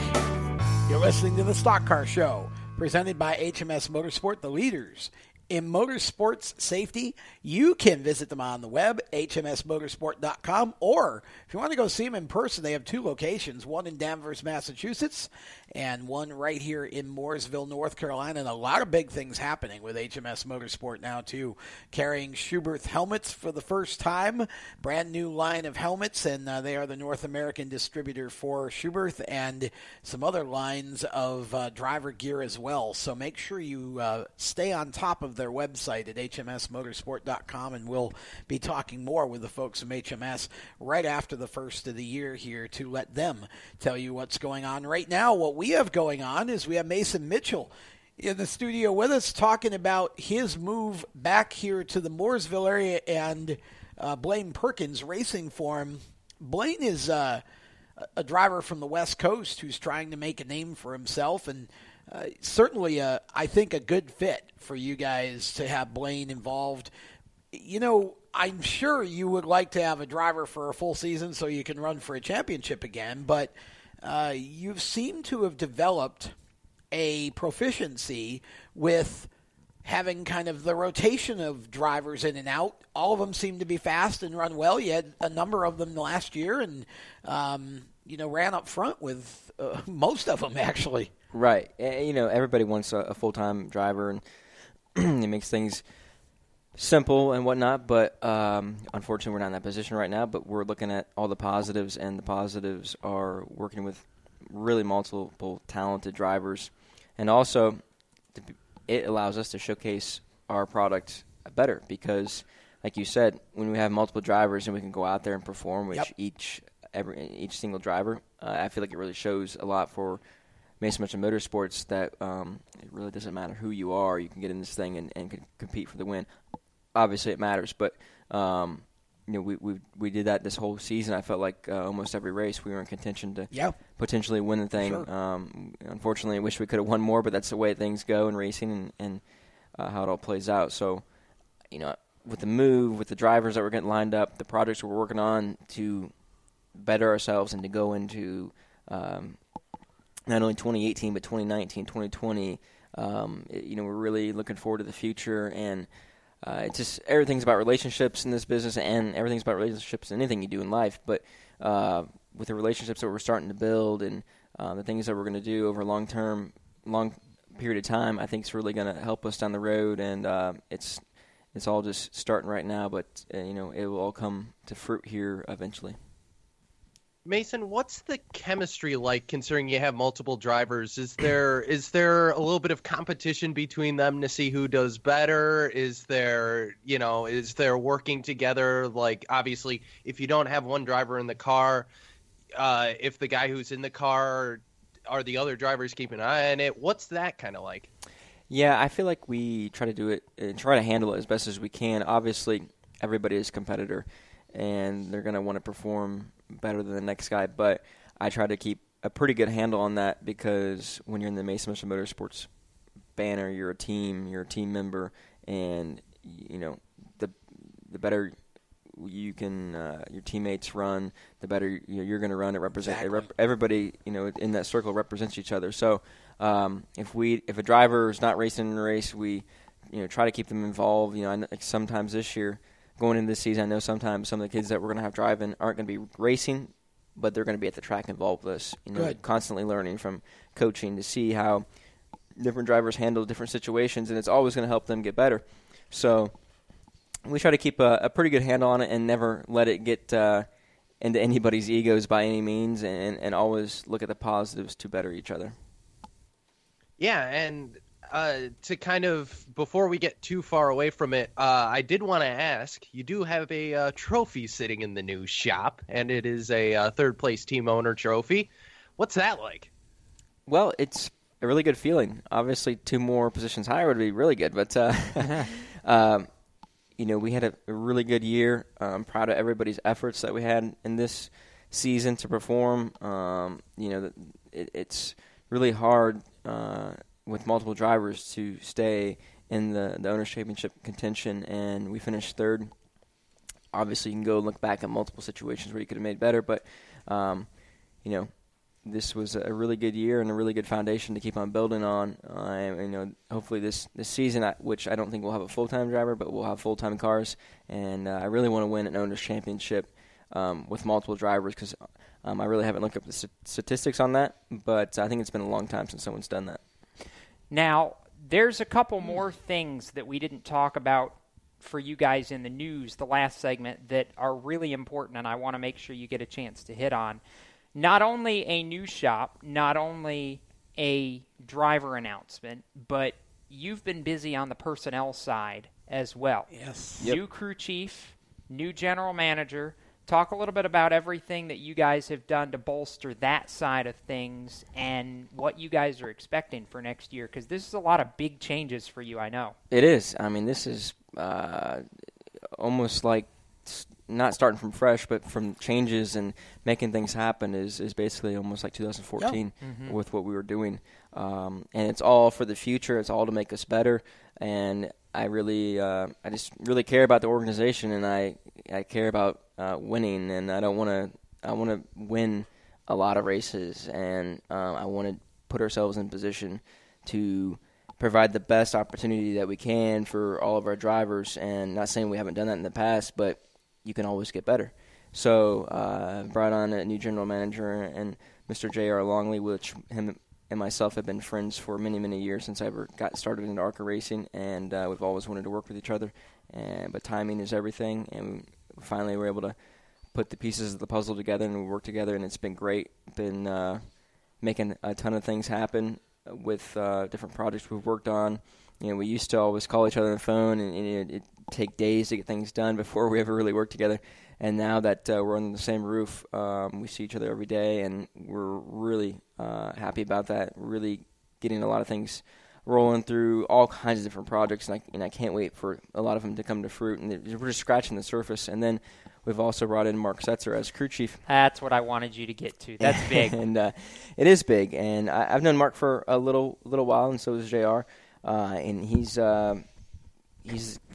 You're listening to the Stock Car Show, presented by HMS Motorsport, the leaders in motorsports safety. You can visit them on the web, hmsmotorsport.com, or if you want to go see them in person, they have two locations, one in Danvers, Massachusetts, and one right here in Mooresville, North Carolina. And a lot of big things happening with HMS Motorsport now, too. Carrying Schuberth helmets for the first time, brand new line of helmets, and they are the North American distributor for Schuberth and some other lines of driver gear as well. So make sure you stay on top of their website at hmsmotorsport.com, and we'll be talking more with the folks from HMS right after the first of the year here to let them tell you what's going on right now. What we have going on is we have Mason Mitchell in the studio with us talking about his move back here to the Mooresville area and Blaine Perkins racing for him. Blaine is a driver from the West Coast who's trying to make a name for himself, and certainly, I think, a good fit for you guys to have Blaine involved. You know, I'm sure you would like to have a driver for a full season so you can run for a championship again, but you seem to have developed a proficiency with having kind of the rotation of drivers in and out. All of them seem to be fast and run well. You had a number of them last year and, you know, ran up front with most of them, actually. Right. You know, everybody wants a full-time driver, and it makes things simple and whatnot, but unfortunately we're not in that position right now, but we're looking at all the positives, and the positives are working with really multiple talented drivers, and also it allows us to showcase our product better because, like you said, when we have multiple drivers and we can go out there and perform, which each single driver, I feel like it really shows a lot for Mason Mitchell Motorsports that it really doesn't matter who you are. You can get in this thing and can compete for the win. Obviously, it matters, but you know, we did that this whole season. I felt like almost every race we were in contention to potentially win the thing. Sure. Unfortunately, I wish we could have won more, but that's the way things go in racing and how it all plays out. So, you know, with the move, with the drivers that were getting lined up, the projects we're working on to better ourselves and to go into not only 2018 but 2019, 2020. You know, we're really looking forward to the future, and it's just everything's about relationships in this business, and everything's about relationships in anything you do in life. But with the relationships that we're starting to build and the things that we're going to do over a long period of time, I think it's really going to help us down the road. And it's all just starting right now, but you know, it will all come to fruit here eventually. Mason, what's the chemistry like considering you have multiple drivers? Is there a little bit of competition between them to see who does better? Is there working together? Like, obviously, if you don't have one driver in the car, if the guy who's in the car are the other drivers keeping an eye on it, what's that kind of like? Yeah, I feel like we try to do it and try to handle it as best as we can. Obviously, everybody is a competitor, and they're going to want to perform better than the next guy, but I try to keep a pretty good handle on that because when you're in the Mason Mitchell Motorsports banner, you're a team member, and you know, the better you can your teammates run, the better you're going to run. It represents everybody, you know, in that circle represents each other. So if a driver is not racing in a race, we try to keep them involved. You know, I know, like sometimes this year, going into this season, I know sometimes some of the kids that we're going to have driving aren't going to be racing, but they're going to be at the track involved with us. You know, constantly learning from coaching to see how different drivers handle different situations, and it's always going to help them get better. So we try to keep a pretty good handle on it and never let it get into anybody's egos by any means, and always look at the positives to better each other. Yeah, and to kind of, before we get too far away from it, I did want to ask, you do have a trophy sitting in the new shop, and it is a third place team owner trophy. What's that like? Well, it's a really good feeling. Obviously, two more positions higher would be really good, but you know, we had a really good year. I'm proud of everybody's efforts that we had in this season to perform. You know, it's really hard with multiple drivers to stay in the Owners' Championship contention, and we finished third. Obviously, you can go look back at multiple situations where you could have made better, but, you know, this was a really good year and a really good foundation to keep on building on. Hopefully this season, which I don't think we'll have a full-time driver, but we'll have full-time cars. And I really want to win an owner's championship with multiple drivers because I really haven't looked up the statistics on that. But I think it's been a long time since someone's done that. Now, there's a couple more things that we didn't talk about for you guys in the news, the last segment, that are really important, and I want to make sure you get a chance to hit on. Not only a new shop, not only a driver announcement, but you've been busy on the personnel side as well. Yes. Yep. New crew chief, new general manager. Talk a little bit about everything that you guys have done to bolster that side of things and what you guys are expecting for next year, because this is a lot of big changes for you, I know. It is. I mean, this is almost like not starting from fresh, but from changes and making things happen is basically almost like 2014 with what we were doing. And it's all for the future. It's all to make us better. And I really, I just really care about the organization, and I care about winning. And I want to win a lot of races, and I want to put ourselves in position to provide the best opportunity that we can for all of our drivers. And not saying we haven't done that in the past, but you can always get better. So I brought on a new general manager and Mr. J.R. Longley, which him and myself have been friends for many, many years since I ever got started into ARCA Racing, and we've always wanted to work with each other. But timing is everything, and we finally were able to put the pieces of the puzzle together, and we worked together, and it's been great. Been making a ton of things happen with different projects we've worked on. You know, we used to always call each other on the phone, and it'd take days to get things done before we ever really worked together. And now that we're under the same roof, we see each other every day, and we're really happy about that, really getting a lot of things rolling through all kinds of different projects, and I can't wait for a lot of them to come to fruit. And we're just scratching the surface. And then we've also brought in Mark Setzer as crew chief. That's what I wanted you to get to. That's big. And it is big. And I've known Mark for a little while, and so is JR. And he's the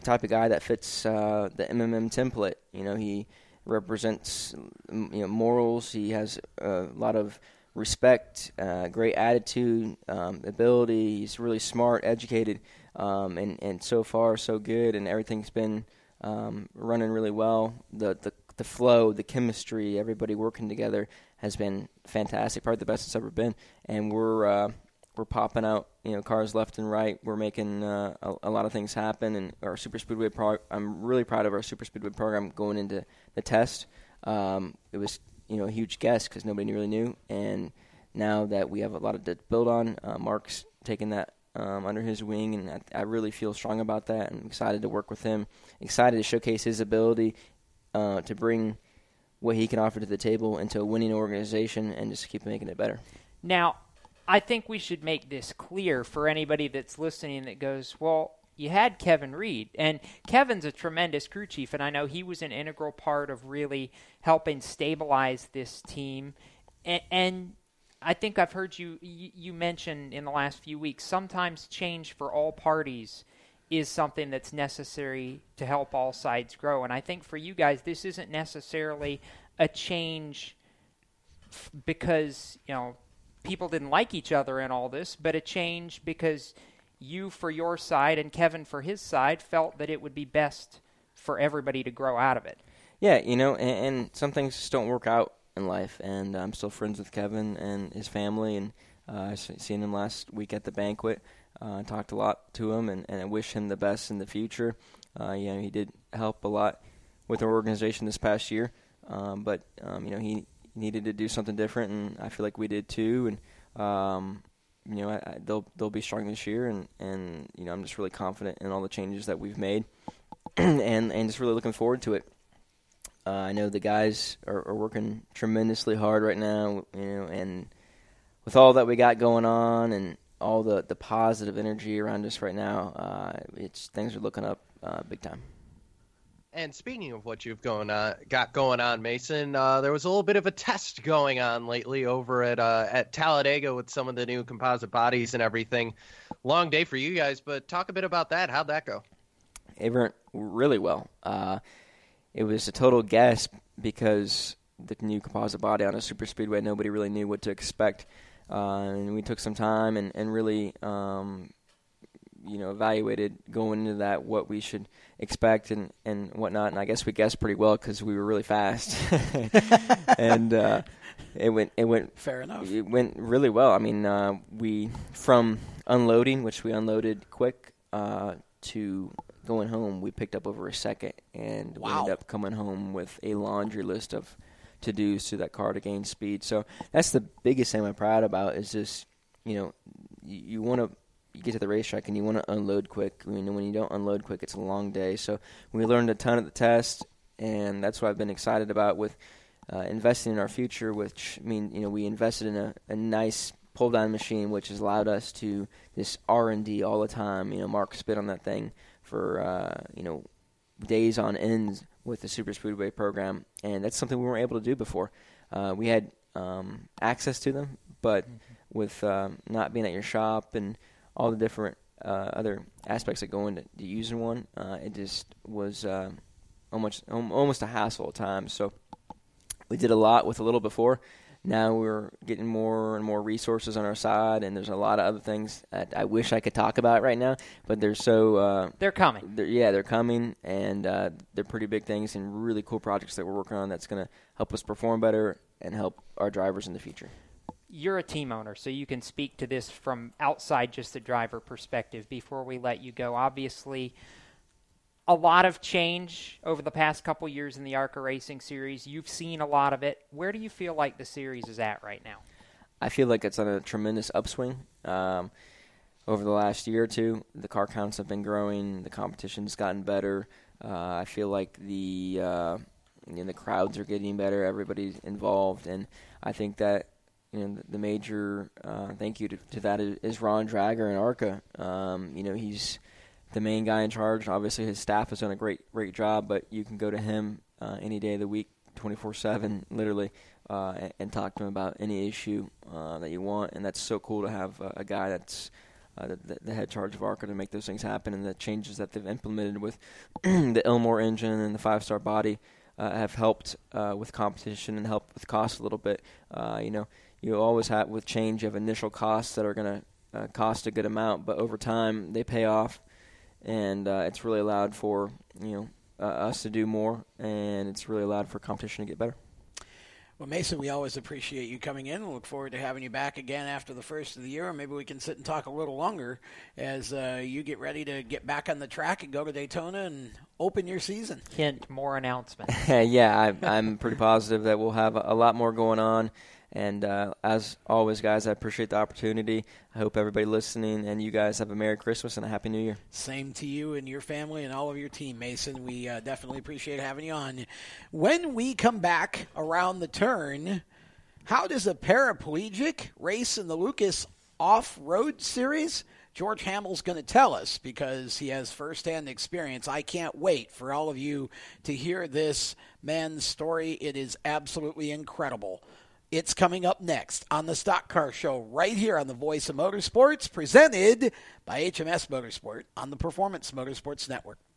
type of guy that fits the MMM template. You know, he represents morals. He has a lot of respect, great attitude, ability. He's really smart, educated, and so far so good. And everything's been running really well. The flow, the chemistry, everybody working together has been fantastic. Probably the best it's ever been. And we're popping out, cars left and right. We're making a lot of things happen, and our Super Speedway I'm really proud of our Super Speedway program going into the test. It was, a huge guess because nobody really knew, and now that we have a lot to build on, Mark's taking that under his wing, and I really feel strong about that. I'm excited to work with him, excited to showcase his ability to bring what he can offer to the table into a winning organization and just keep making it better. Now, I think we should make this clear for anybody that's listening that goes, well, you had Kevin Reed, and Kevin's a tremendous crew chief, and I know he was an integral part of really helping stabilize this team. And I think I've heard you mention in the last few weeks, sometimes change for all parties is something that's necessary to help all sides grow. And I think for you guys, this isn't necessarily a change because, people didn't like each other in all this, but a change because you for your side and Kevin for his side felt that it would be best for everybody to grow out of it. Yeah, and some things just don't work out in life, and I'm still friends with Kevin and his family, and I seen him last week at the banquet. I talked a lot to him, and I wish him the best in the future. He did help a lot with our organization this past year, but he needed to do something different, and I feel like we did too, and they'll be strong this year, and I'm just really confident in all the changes that we've made, and just really looking forward to it. I know the guys are working tremendously hard right now, and with all that we got going on and all the positive energy around us right now, things are looking up big time. And speaking of what you've got going on, Mason, there was a little bit of a test going on lately over at Talladega with some of the new composite bodies and everything. Long day for you guys, but talk a bit about that. How'd that go? It went really well. It was a total guess because the new composite body on a super speedway, nobody really knew what to expect. And we took some time and really, evaluated going into that what we should expect and whatnot. And I guess we guessed pretty well because we were really fast. And it went fair enough. It went really well. I mean, we from unloading, which we unloaded quick, to going home, we picked up over a second, and wow. We ended up coming home with a laundry list of to-dos to that car to gain speed. So that's the biggest thing I'm proud about is just, you want to you get to the racetrack and you want to unload quick. I mean, when you don't unload quick, it's a long day. So we learned a ton at the test, and that's what I've been excited about with investing in our future, which, I mean, we invested in a nice pull-down machine, which has allowed us to this R&D all the time. Mark spit on that thing for, days on ends with the Super Speedway program, and that's something we weren't able to do before. We had access to them, but with not being at your shop and all the different other aspects that go into using one, it just was almost a hassle at times. So we did a lot with a little before. Now we're getting more and more resources on our side, and there's a lot of other things that I wish I could talk about right now, but they're so... they're coming. They're coming, and they're pretty big things and really cool projects that we're working on that's going to help us perform better and help our drivers in the future. You're a team owner, so you can speak to this from outside just the driver perspective. Before we let you go, obviously... a lot of change over the past couple years in the ARCA Racing Series. You've seen a lot of it. Where do you feel like the series is at right now? I feel like it's on a tremendous upswing. Over the last year or two, the car counts have been growing. The competition's gotten better. I feel like the crowds are getting better. Everybody's involved, and I think that the major thank you to that is Ron Drager and ARCA. He's the main guy in charge. Obviously his staff has done a great job, but you can go to him any day of the week, 24/7 literally, and talk to him about any issue that you want. And that's so cool to have a guy that's the head charge of ARCA to make those things happen. And the changes that they've implemented with the Ilmore engine and the 5-star body have helped with competition and helped with cost a little bit. You always have with change of initial costs that are going to cost a good amount, but over time they pay off. And it's really allowed for us to do more, and it's really allowed for competition to get better. Well, Mason, we always appreciate you coming in. We'll look forward to having you back again after the first of the year, or maybe we can sit and talk a little longer as you get ready to get back on the track and go to Daytona and open your season. Hint, more announcements. I'm pretty positive that we'll have a lot more going on. And as always, guys, I appreciate the opportunity. I hope everybody listening and you guys have a Merry Christmas and a Happy New Year. Same to you and your family and all of your team, Mason. We definitely appreciate having you on. When we come back around the turn, how does a paraplegic race in the Lucas Off-Road Series? George Hammel's going to tell us because he has firsthand experience. I can't wait for all of you to hear this man's story. It is absolutely incredible. It's coming up next on the Stock Car Show right here on the Voice of Motorsports, presented by HMS Motorsport on the Performance Motorsports Network.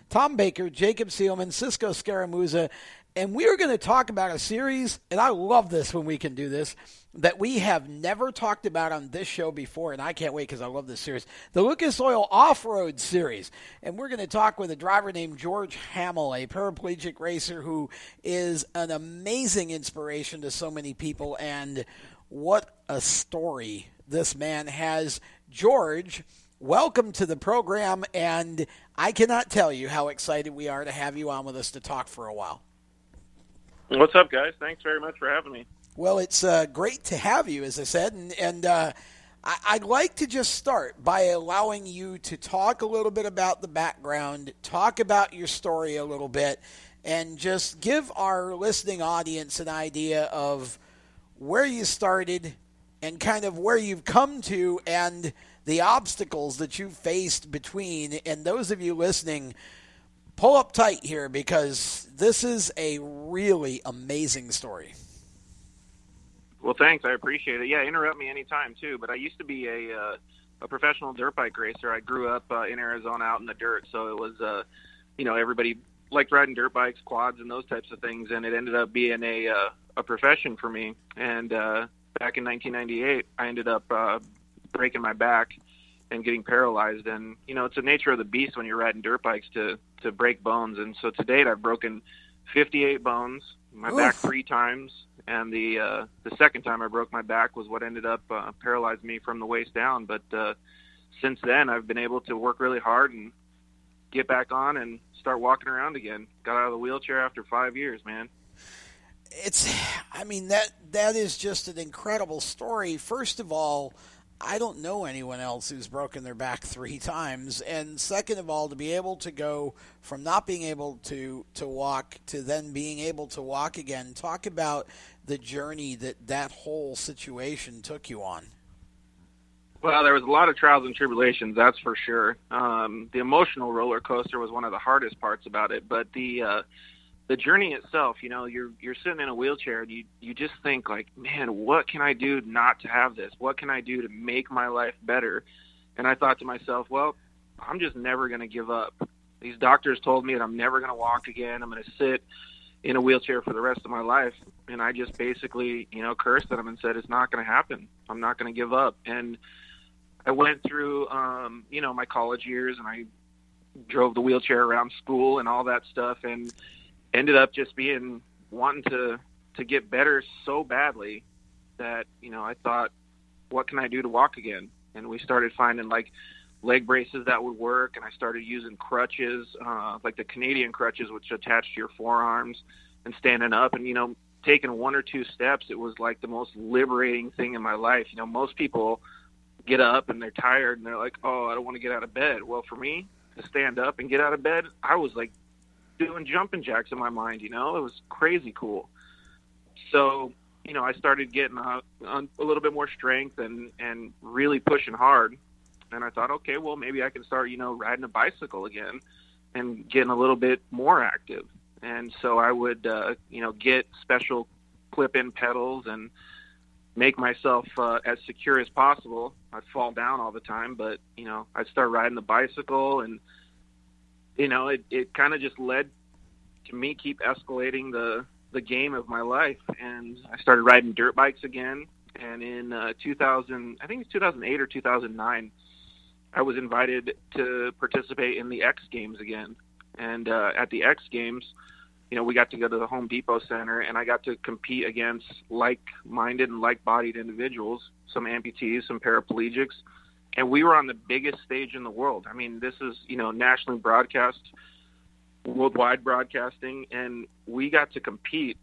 Tom Baker, Jacob Seelman, Cisco Scaramuza. And we are going to talk about a series, and I love this when we can do this, that we have never talked about on this show before, and I can't wait because I love this series, the Lucas Oil Off-Road Series. And we're going to talk with a driver named George Hammel, a paraplegic racer who is an amazing inspiration to so many people, and what a story this man has. George, welcome to the program, and I cannot tell you how excited we are to have you on with us to talk for a while. What's up, guys? Thanks very much for having me. Well, it's great to have you, as I said, and I'd like to just start by allowing you to talk a little bit about the background, talk about your story a little bit, and just give our listening audience an idea of where you started and kind of where you've come to and the obstacles that you faced between. And those of you listening, pull up tight here because this is a really amazing story. Well, thanks. I appreciate it. Yeah, interrupt me anytime, too. But I used to be a professional dirt bike racer. I grew up in Arizona out in the dirt. So it was, everybody liked riding dirt bikes, quads, and those types of things. And it ended up being a profession for me. And back in 1998, I ended up breaking my back and getting paralyzed. And, it's the nature of the beast when you're riding dirt bikes to break bones. And so to date, I've broken 58 bones, my back 3 times. And the second time I broke my back was what ended up paralyzed me from the waist down. But since then, I've been able to work really hard and get back on and start walking around again. Got out of the wheelchair after 5 years, man. That is just an incredible story. First of all, I don't know anyone else who's broken their back 3 times. And second of all, to be able to go from not being able to walk to then being able to walk again, talk about the journey that whole situation took you on. Well, there was a lot of trials and tribulations, that's for sure. The emotional roller coaster was one of the hardest parts about it, but the journey itself, you're sitting in a wheelchair and you just think like, man, what can I do not to have this? What can I do to make my life better? And I thought to myself, well, I'm just never going to give up. These doctors told me that I'm never going to walk again. I'm going to sit in a wheelchair for the rest of my life. And I just basically, cursed at them and said, it's not going to happen. I'm not going to give up. And I went through, my college years and I drove the wheelchair around school and all that stuff. And ended up just wanting to get better so badly that, I thought, what can I do to walk again? And we started finding like leg braces that would work. And I started using crutches, like the Canadian crutches, which attach to your forearms and standing up and, taking 1 or 2 steps. It was like the most liberating thing in my life. Most people get up and they're tired and they're like, oh, I don't want to get out of bed. Well, for me to stand up and get out of bed, I was like, doing jumping jacks in my mind, it was crazy cool. So, I started getting a little bit more strength and really pushing hard. And I thought, okay, well, maybe I can start, riding a bicycle again. and getting a little bit more active. And so I would, get special clip-in pedals and make myself as secure as possible. I'd fall down all the time, but, I'd start riding the bicycle, and, it kind of just led to me keep escalating the game of my life. And I started riding dirt bikes again. And in 2008 or 2009, I was invited to participate in the X Games again. And at the X Games, we got to go to the Home Depot Center, and I got to compete against like-minded and like-bodied individuals, some amputees, some paraplegics. And we were on the biggest stage in the world. I mean, this is, nationally broadcast, worldwide broadcasting, and we got to compete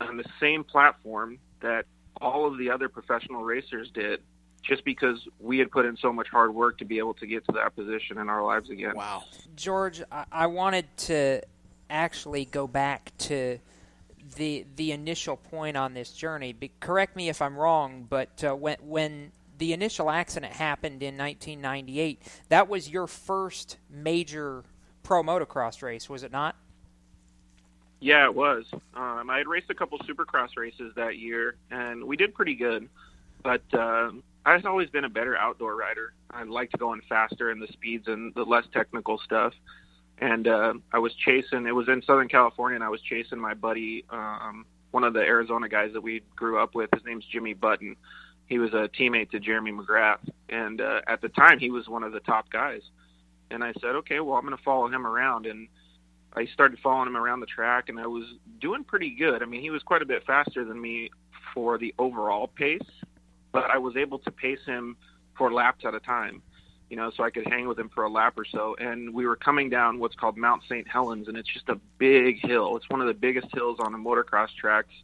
on the same platform that all of the other professional racers did, just because we had put in so much hard work to be able to get to that position in our lives again. Wow. George, I wanted to actually go back to the initial point on this journey. Correct me if I'm wrong, but when the initial accident happened in 1998, that was your first major pro motocross race, was it not? Yeah, it was. I had raced a couple supercross races that year, and we did pretty good. But I had always been a better outdoor rider. I liked going faster and the speeds and the less technical stuff. And it was in Southern California, and I was chasing my buddy, one of the Arizona guys that we grew up with. His name's Jimmy Button. He was a teammate to Jeremy McGrath. And at the time, he was one of the top guys. And I said, okay, well, I'm going to follow him around. And I started following him around the track, and I was doing pretty good. I mean, he was quite a bit faster than me for the overall pace, but I was able to pace him for laps at a time, so I could hang with him for a lap or so. And we were coming down what's called Mount St. Helens, and it's just a big hill. It's one of the biggest hills on the motocross tracks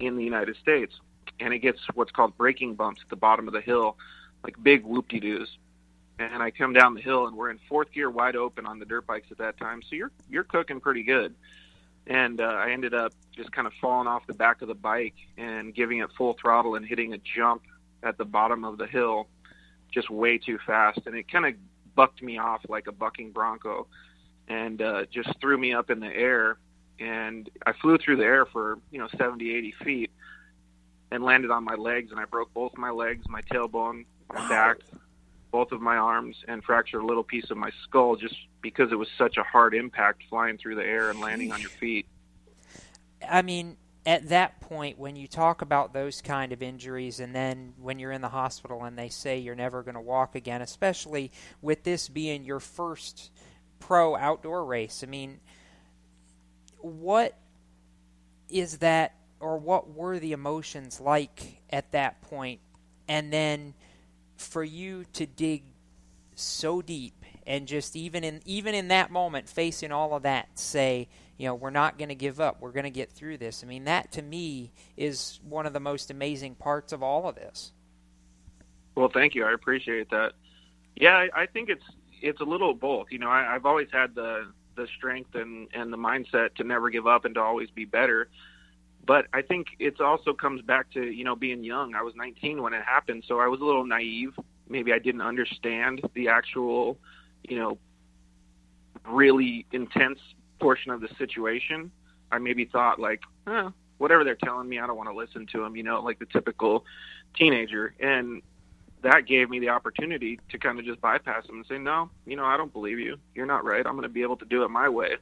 in the United States, and it gets what's called braking bumps at the bottom of the hill, like big whoop-de-doos. And I come down the hill, and we're in fourth gear wide open on the dirt bikes at that time. So you're cooking pretty good. And I ended up just kind of falling off the back of the bike and giving it full throttle and hitting a jump at the bottom of the hill just way too fast. And it kind of bucked me off like a bucking bronco and just threw me up in the air. And I flew through the air for, 70, 80 feet and landed on my legs. And I broke both my legs, my tailbone, my back, both of my arms, and fractured a little piece of my skull just because it was such a hard impact flying through the air and landing on your feet. I mean, at that point, when you talk about those kind of injuries, and then when you're in the hospital and they say you're never going to walk again, especially with this being your first pro outdoor race, I mean, what is that, or what were the emotions like at that point? And then for you to dig so deep and just even in that moment, facing all of that, say, we're not going to give up, we're going to get through this. I mean, that to me is one of the most amazing parts of all of this. Well, thank you. I appreciate that. Yeah, I think it's a little both. I've always had the strength and the mindset to never give up and to always be better. But I think it also comes back to, being young. I was 19 when it happened, so I was a little naive. Maybe I didn't understand the actual, really intense portion of the situation. I maybe thought whatever they're telling me, I don't want to listen to them, like the typical teenager. And that gave me the opportunity to kind of just bypass them and say, no, I don't believe you. You're not right. I'm going to be able to do it my way.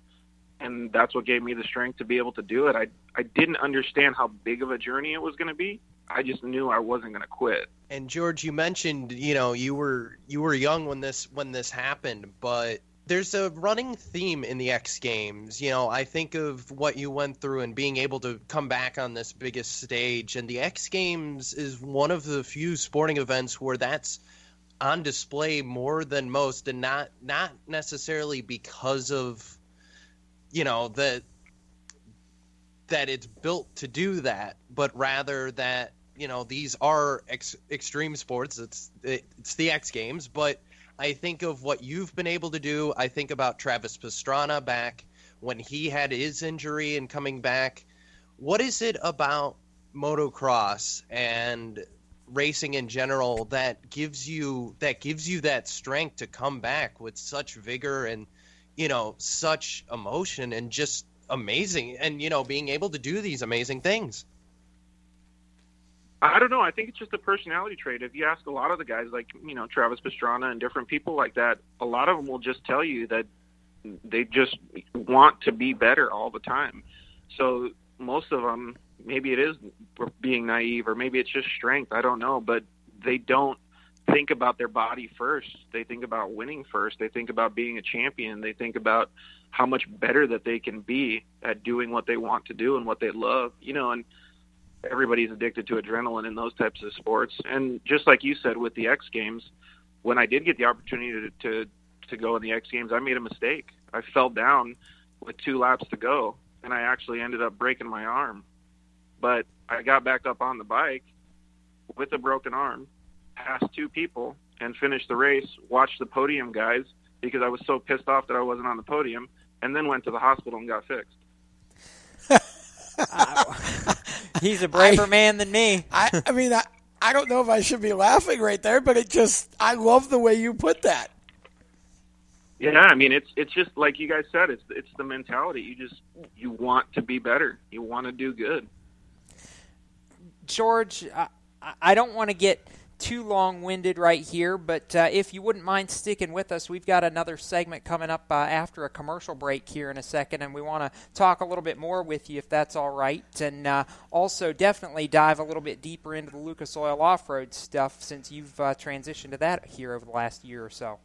And that's what gave me the strength to be able to do it. I didn't understand how big of a journey it was going to be. I just knew I wasn't going to quit. And George, you mentioned, you were young when this happened, but there's a running theme in the X Games. I think of what you went through and being able to come back on this biggest stage. And the X Games is one of the few sporting events where that's on display more than most, and not necessarily because of that it's built to do that, but rather that, these are extreme sports. It's the X Games. But I think of what you've been able to do. I think about Travis Pastrana back when he had his injury and coming back. What is it about motocross and racing in general that gives you that strength to come back with such vigor and you know, such emotion and just amazing, and, you know, being able to do these amazing things. I don't know. I think it's just a personality trait. If you ask a lot of the guys, like, you know, Travis Pastrana and different people like that, a lot of them will just tell you that they just want to be better all the time. So most of them, maybe it is being naive, or maybe it's just strength, I don't know, but they don't think about their body first. They think about winning first. They think about being a champion. They think about how much better that they can be at doing what they want to do and what they love, you know. And everybody's addicted to adrenaline in those types of sports. And just like you said with the X Games, when I did get the opportunity to go in the X Games, I made a mistake. I fell down with 2 laps to go, and I actually ended up breaking my arm. But I got back up on the bike with a broken arm, passed 2 people, and finished the race, watched the podium guys because I was so pissed off that I wasn't on the podium, and then went to the hospital and got fixed. He's a braver man than me. I mean, I don't know if I should be laughing right there, but it just, I love the way you put that. Yeah, I mean, it's just like you guys said, it's the mentality. You want to be better. You want to do good. George, I don't want to get too long-winded right here, but if you wouldn't mind sticking with us, we've got another segment coming up after a commercial break here in a second, and we want to talk a little bit more with you if that's all right, and also definitely dive a little bit deeper into the Lucas Oil Off-Road stuff since you've transitioned to that here over the last year or so.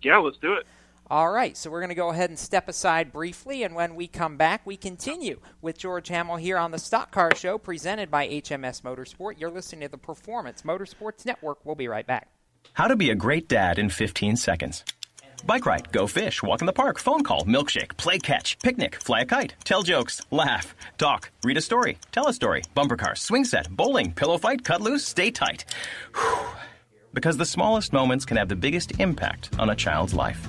Yeah, let's do it. All right, so we're going to go ahead and step aside briefly, and when we come back, we continue with George Hammel here on the Stock Car Show presented by HMS Motorsport. You're listening to the Performance Motorsports Network. We'll be right back. How to be a great dad in 15 seconds. Bike ride, go fish, walk in the park, phone call, milkshake, play catch, picnic, fly a kite, tell jokes, laugh, talk, read a story, tell a story, bumper car, swing set, bowling, pillow fight, cut loose, stay tight. Whew. Because the smallest moments can have the biggest impact on a child's life.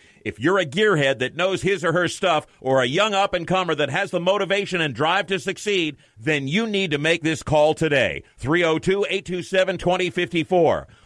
If you're a gearhead that knows his or her stuff, or a young up-and-comer that has the motivation and drive to succeed, then you need to make this call today. 302-827-2054.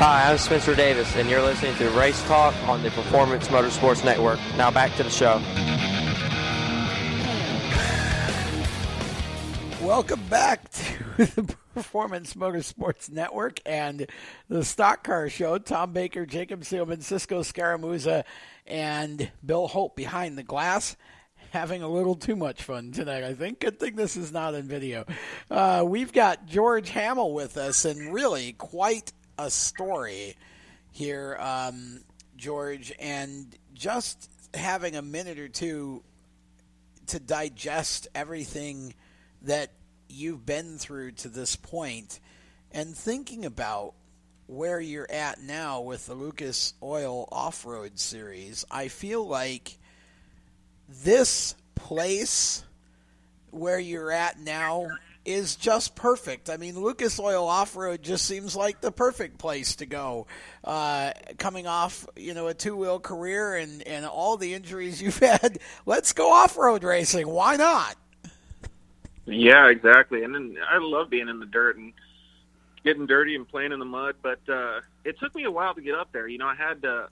Hi, I'm Spencer Davis, and you're listening to Race Talk on the Performance Motorsports Network. Now back to the show. Welcome back to the Performance Motorsports Network and the Stock Car Show. Tom Baker, Jacob Seelman, Cisco Scaramuza, and Bill Holt behind the glass. Having a little too much fun tonight, I think. Good thing this is not in video. We've got George Hammel with us, and really quite a story here, George, and just having a minute or two to digest everything that you've been through to this point and thinking about where you're at now with the Lucas Oil Off-Road Series, I feel like this place where you're at now is just perfect. I mean, Lucas Oil Off-Road just seems like the perfect place to go. Coming off, you know, a two-wheel career and all the injuries you've had, let's go off-road racing. Why not? Yeah, exactly. And then I love being in the dirt and getting dirty and playing in the mud, but it took me a while to get up there. You know, I had to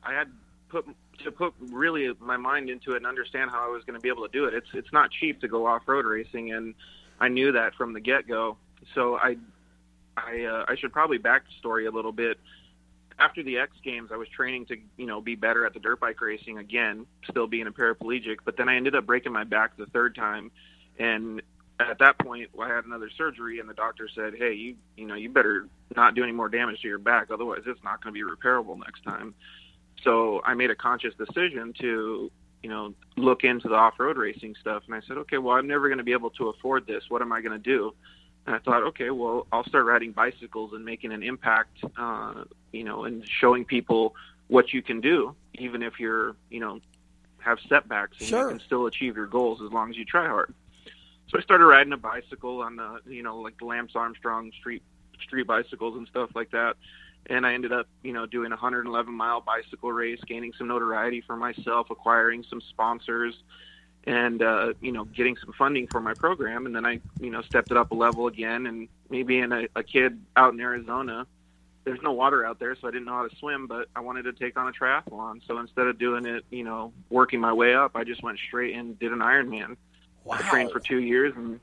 put really my mind into it and understand how I was going to be able to do it. It's not cheap to go off-road racing, and I knew that from the get-go. So I should probably backstory a little bit. After the X Games, I was training to, you know, be better at the dirt bike racing again, still being a paraplegic, but then I ended up breaking my back the third time. And at that point, I had another surgery, and the doctor said, hey, you know, you better not do any more damage to your back, otherwise it's not going to be repairable next time. So I made a conscious decision to, you know, look into the off-road racing stuff. And I said, okay, well, I'm never going to be able to afford this. What am I going to do? And I thought, okay, well, I'll start riding bicycles and making an impact, you know, and showing people what you can do, even if you're, you know, have setbacks. And sure, you can still achieve your goals as long as you try hard. So I started riding a bicycle on the, you know, like the Lance Armstrong street bicycles and stuff like that. And I ended up, you know, doing a 111-mile bicycle race, gaining some notoriety for myself, acquiring some sponsors, and, you know, getting some funding for my program. And then I, you know, stepped it up a level again. And me being a kid out in Arizona, there's no water out there, so I didn't know how to swim, but I wanted to take on a triathlon. So instead of doing it, you know, working my way up, I just went straight and did an Ironman. Wow. I trained for 2 years and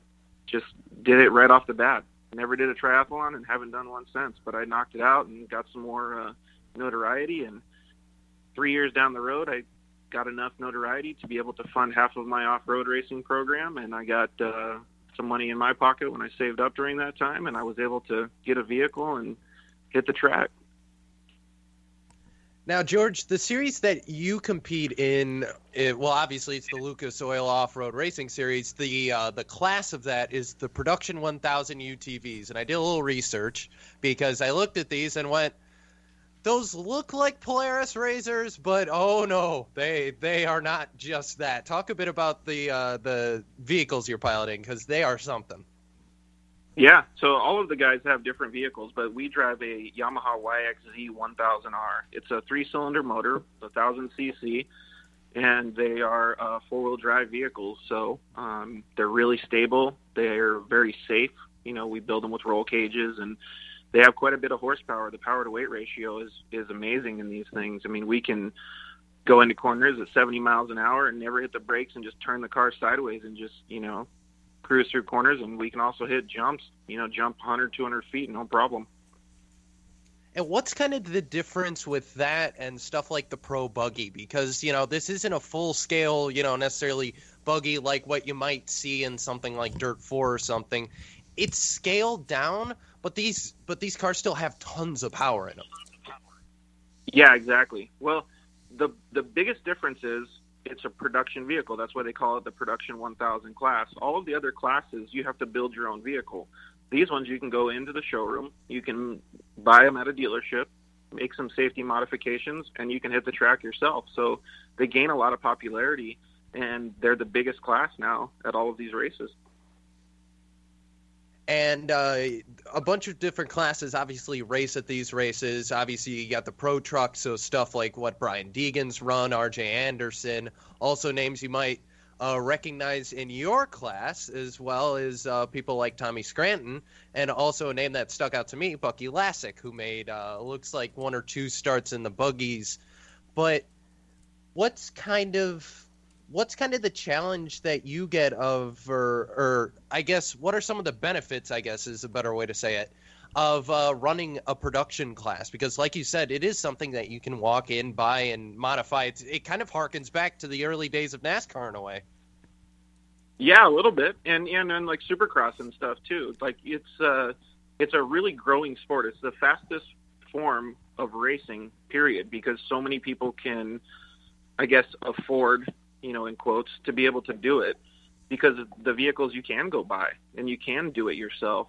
just did it right off the bat. Never did a triathlon and haven't done one since, but I knocked it out and got some more notoriety, and 3 years down the road I got enough notoriety to be able to fund half of my off-road racing program, and I got some money in my pocket when I saved up during that time, and I was able to get a vehicle and hit the track. Now, George, the series that you compete in, well, obviously it's the Lucas Oil Off-Road Racing Series. The class of that is the Production 1000 UTVs. And I did a little research because I looked at these and went, those look like Polaris RZRs, but oh no, they are not just that. Talk a bit about the vehicles you're piloting, because they are something. Yeah, so all of the guys have different vehicles, but we drive a Yamaha YXZ-1000R. It's a three-cylinder motor, 1,000 cc, and they are four-wheel drive vehicles, so they're really stable. They're very safe. You know, we build them with roll cages, and they have quite a bit of horsepower. The power-to-weight ratio is amazing in these things. I mean, we can go into corners at 70 miles an hour and never hit the brakes and just turn the car sideways and just, you know, cruise through corners, and we can also hit jumps, you know, jump 100, 200 feet, no problem. And what's kind of the difference with that and stuff like the Pro Buggy? Because, you know, this isn't a full-scale, you know, necessarily buggy like what you might see in something like Dirt 4 or something. It's scaled down, but these cars still have tons of power in them. Yeah, exactly. Well, the biggest difference is it's a production vehicle. That's why they call it the Production 1000 class. All of the other classes, you have to build your own vehicle. These ones, you can go into the showroom, you can buy them at a dealership, make some safety modifications, and you can hit the track yourself. So they gain a lot of popularity, and they're the biggest class now at all of these races. And a bunch of different classes obviously race at these races. Obviously, you got the pro trucks, so stuff like what Brian Deegan's run, RJ Anderson, also names you might recognize in your class, as well as people like Tommy Scranton, and also a name that stuck out to me, Bucky Lassick, who made, looks like one or two starts in the buggies. But what's kind of the challenge that you get of, or I guess, what are some of the benefits, I guess is a better way to say it, of running a production class? Because like you said, it is something that you can walk in, buy, and modify. It kind of harkens back to the early days of NASCAR in a way. Yeah, a little bit. And like Supercross and stuff too. Like it's a really growing sport. It's the fastest form of racing, period, because so many people can I guess, afford, you know, in quotes, to be able to do it, because the vehicles you can go buy and you can do it yourself.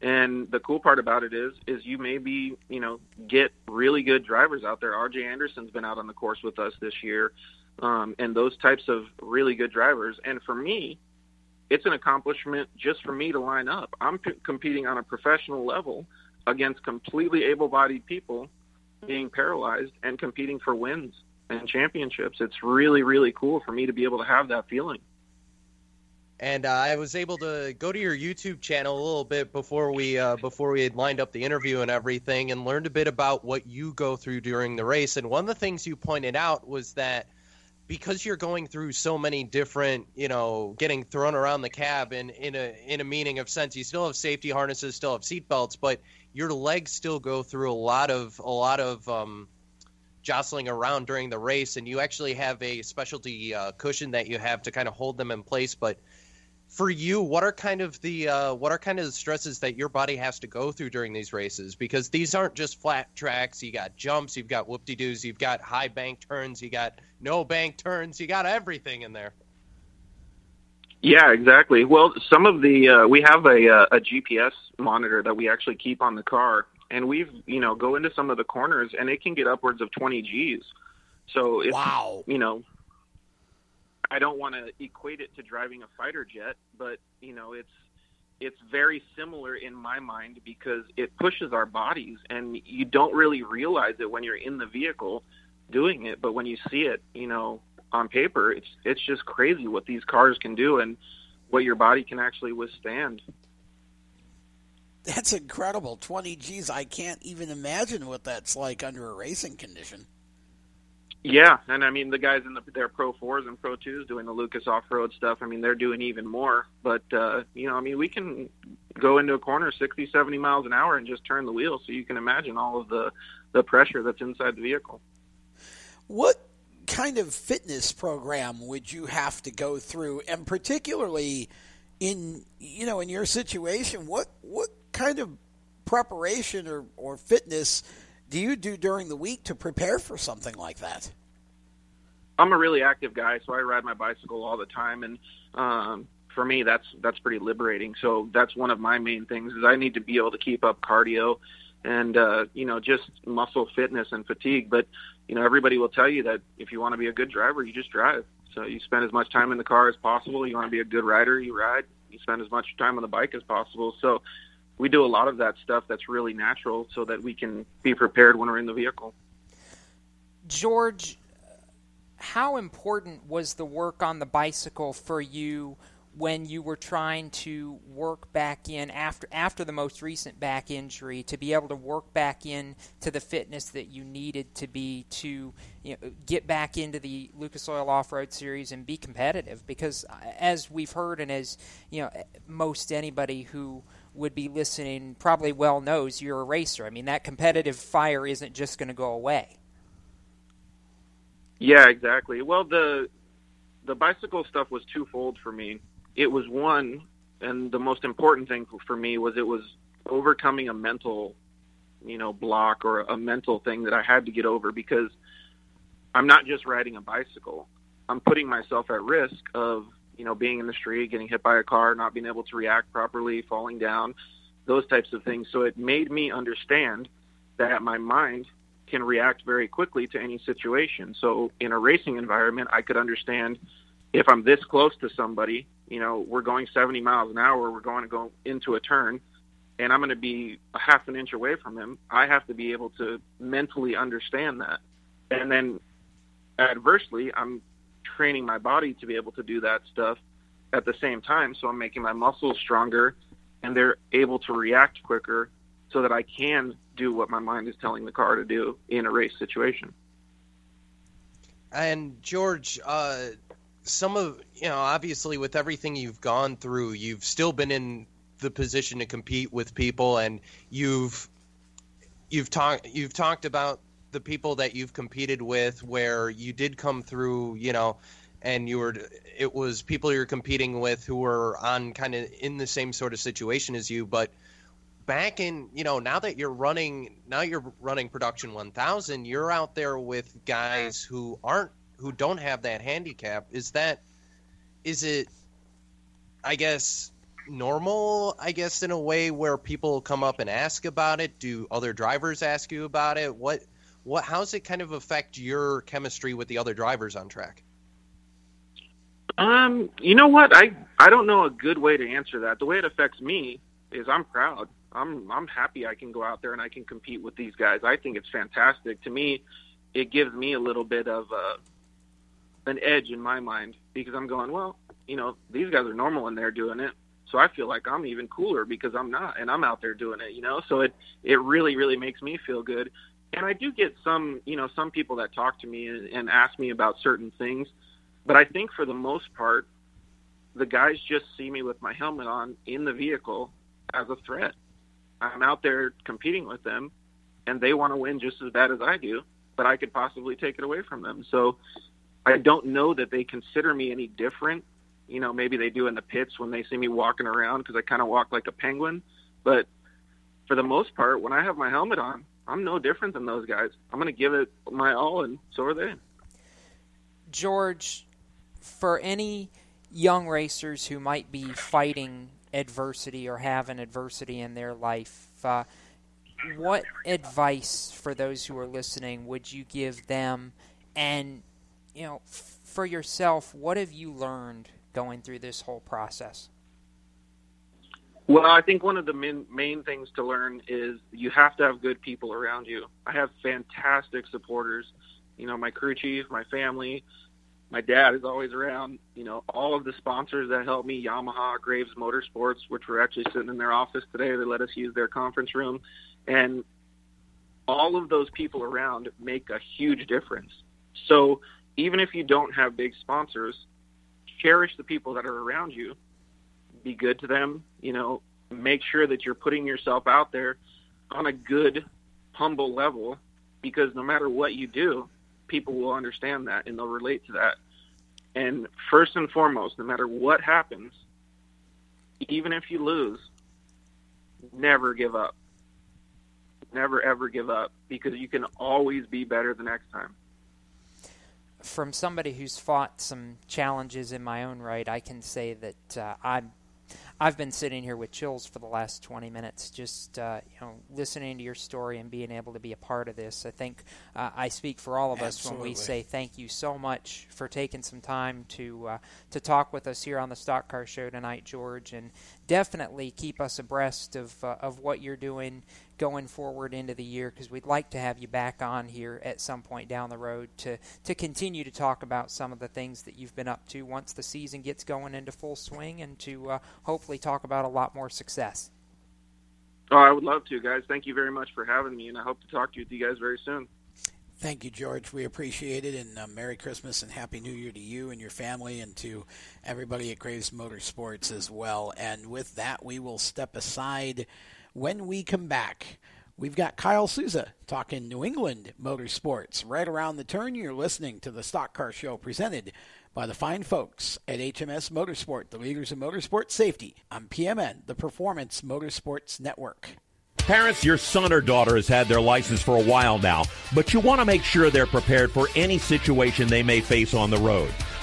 And the cool part about it is you maybe, you know, get really good drivers out there. RJ Anderson's been out on the course with us this year, and those types of really good drivers. And for me, it's an accomplishment just for me to line up. I'm competing on a professional level against completely able-bodied people being paralyzed and competing for wins and championships. It's really, really cool for me to be able to have that feeling. And I was able to go to your YouTube channel a little bit before we had lined up the interview and everything, and learned a bit about what you go through during the race. And one of the things you pointed out was that because you're going through so many different, you know, getting thrown around the cab in a meaning of sense, you still have safety harnesses, still have seat belts, but your legs still go through a lot of jostling around during the race. And you actually have a specialty cushion that you have to kind of hold them in place, but. For you, what are kind of the stresses that your body has to go through during these races? Because these aren't just flat tracks. You got jumps, you've got whoop-de-doos, you've got high bank turns, you got no bank turns, you got everything in there. Yeah, exactly. Well, some of the we have a GPS monitor that we actually keep on the car, and we've, you know, go into some of the corners, and it can get upwards of 20 Gs. So it's, wow, you know. I don't want to equate it to driving a fighter jet, but, you know, it's very similar in my mind, because it pushes our bodies, and you don't really realize it when you're in the vehicle doing it. But when you see it, you know, on paper, it's just crazy what these cars can do and what your body can actually withstand. That's incredible. 20 Gs. I can't even imagine what that's like under a racing condition. Yeah, and I mean, the guys in their Pro 4s and Pro 2s doing the Lucas off-road stuff, I mean, they're doing even more. But, you know, I mean, we can go into a corner 60, 70 miles an hour and just turn the wheel, so you can imagine all of the pressure that's inside the vehicle. What kind of fitness program would you have to go through, and particularly in, you know, in your situation, what kind of preparation or fitness do you do during the week to prepare for something like that? I'm a really active guy, so I ride my bicycle all the time, and for me, that's pretty liberating. So that's one of my main things, is I need to be able to keep up cardio and you know, just muscle fitness and fatigue. But, you know, everybody will tell you that if you want to be a good driver, you just drive. So you spend as much time in the car as possible. You want to be a good rider, you ride. You spend as much time on the bike as possible. So we do a lot of that stuff that's really natural, so that we can be prepared when we're in the vehicle. George, how important was the work on the bicycle for you when you were trying to work back in after the most recent back injury, to be able to work back in to the fitness that you needed to be to, you know, get back into the Lucas Oil Off-Road Series and be competitive? Because as we've heard, and as, you know, most anybody who would be listening probably well knows, you're a racer. I mean, that competitive fire isn't just going to go away. Yeah, exactly. Well, the bicycle stuff was twofold for me. It was one, and the most important thing for me was, it was overcoming a mental, you know, block or a mental thing that I had to get over, because I'm not just riding a bicycle. I'm putting myself at risk of, you know, being in the street, getting hit by a car, not being able to react properly, falling down, those types of things. So it made me understand that my mind can react very quickly to any situation. So in a racing environment, I could understand, if I'm this close to somebody, you know, we're going 70 miles an hour, we're going to go into a turn, and I'm going to be a half an inch away from him. I have to be able to mentally understand that. And then adversely, I'm training my body to be able to do that stuff at the same time, so I'm making my muscles stronger, and they're able to react quicker, so that I can do what my mind is telling the car to do in a race situation. And George, some of, you know, obviously with everything you've gone through, you've still been in the position to compete with people, and you've talked about the people that you've competed with, where you did come through, you know, and it was people you're competing with who were on kind of in the same sort of situation as you. But back in, you know, now you're running Production 1000, you're out there with guys who aren't, who don't have that handicap, is it, I guess, normal, I guess, in a way where people come up and ask about it? Do other drivers ask you about it? What how's it kind of affect your chemistry with the other drivers on track? You know what? I don't know a good way to answer that. The way it affects me is I'm proud. I'm happy I can go out there and I can compete with these guys. I think it's fantastic. To me, it gives me a little bit of an edge in my mind, because I'm going, well, you know, these guys are normal and they're doing it. So I feel like I'm even cooler because I'm not, and I'm out there doing it, you know? So it really, really makes me feel good. And I do get some, you know, some people that talk to me and ask me about certain things. But I think for the most part, the guys just see me with my helmet on in the vehicle as a threat. I'm out there competing with them, and they want to win just as bad as I do, but I could possibly take it away from them. So I don't know that they consider me any different. You know, maybe they do in the pits when they see me walking around, because I kind of walk like a penguin. But for the most part, when I have my helmet on, I'm no different than those guys. I'm going to give it my all, and so are they. George, for any young racers who might be fighting adversity or have an adversity in their life, what advice for those who are listening would you give them? And, you know, for yourself, what have you learned going through this whole process? Well, I think one of the main things to learn is you have to have good people around you. I have fantastic supporters, you know, my crew chief, my family. My dad is always around, you know, all of the sponsors that help me, Yamaha, Graves Motorsports, which we're actually sitting in their office today. They let us use their conference room. And all of those people around make a huge difference. So even if you don't have big sponsors, cherish the people that are around you. Be good to them. You know, make sure that you're putting yourself out there on a good, humble level, because no matter what you do, people will understand that and they'll relate to that. And first and foremost, no matter what happens, even if you lose, never give up. Never, ever give up, because you can always be better the next time. From somebody who's fought some challenges in my own right, I can say that I've been sitting here with chills for the last 20 minutes, just you know, listening to your story and being able to be a part of this. I think I speak for all of us Absolutely. When we say thank you so much for taking some time to talk with us here on the Stock Car Show tonight, George, and definitely keep us abreast of what you're doing going forward into the year, because we'd like to have you back on here at some point down the road to continue to talk about some of the things that you've been up to once the season gets going into full swing, and to hopefully talk about a lot more success. Oh, I would love to, guys. Thank you very much for having me, and I hope to talk to you guys very soon. Thank you, George. We appreciate it, and Merry Christmas and Happy New Year to you and your family and to everybody at Graves Motorsports as well. And with that, we will step aside. When we come back, we've got Kyle Souza talking New England motorsports. Right around the turn, you're listening to the Stock Car Show, presented by the fine folks at HMS Motorsport, the leaders in motorsport safety, on PMN, the Performance Motorsports Network. Parents, your son or daughter has had their license for a while now, but you want to make sure they're prepared for any situation they may face on the road.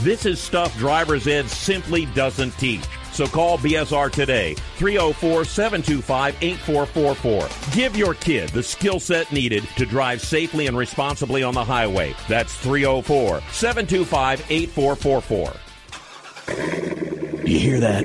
This is stuff driver's ed simply doesn't teach. So call BSR today, 304-725-8444. Give your kid the skill set needed to drive safely and responsibly on the highway. That's 304-725-8444. You hear that?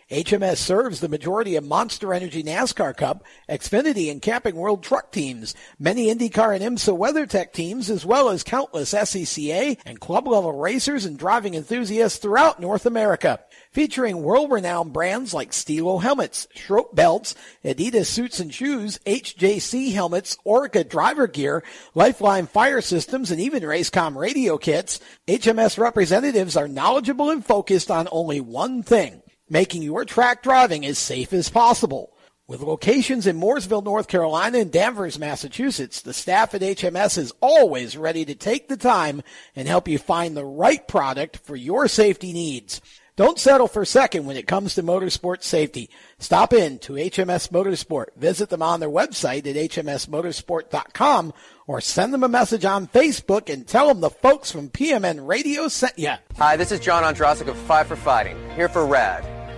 HMS serves the majority of Monster Energy NASCAR Cup, Xfinity and Camping World Truck teams, many IndyCar and IMSA WeatherTech teams, as well as countless SCCA and club-level racers and driving enthusiasts throughout North America. Featuring world-renowned brands like Stilo helmets, Schroep belts, Adidas suits and shoes, HJC helmets, Orica driver gear, Lifeline fire systems, and even Racecom radio kits, HMS representatives are knowledgeable and focused on only one thing: making your track driving as safe as possible. With locations in Mooresville, North Carolina, and Danvers, Massachusetts, the staff at HMS is always ready to take the time and help you find the right product for your safety needs. Don't settle for second when it comes to motorsport safety. Stop in to HMS Motorsport. Visit them on their website at hmsmotorsport.com or send them a message on Facebook and tell them the folks from PMN Radio sent you. Hi, this is John Andrasik of Five for Fighting, here for RAD,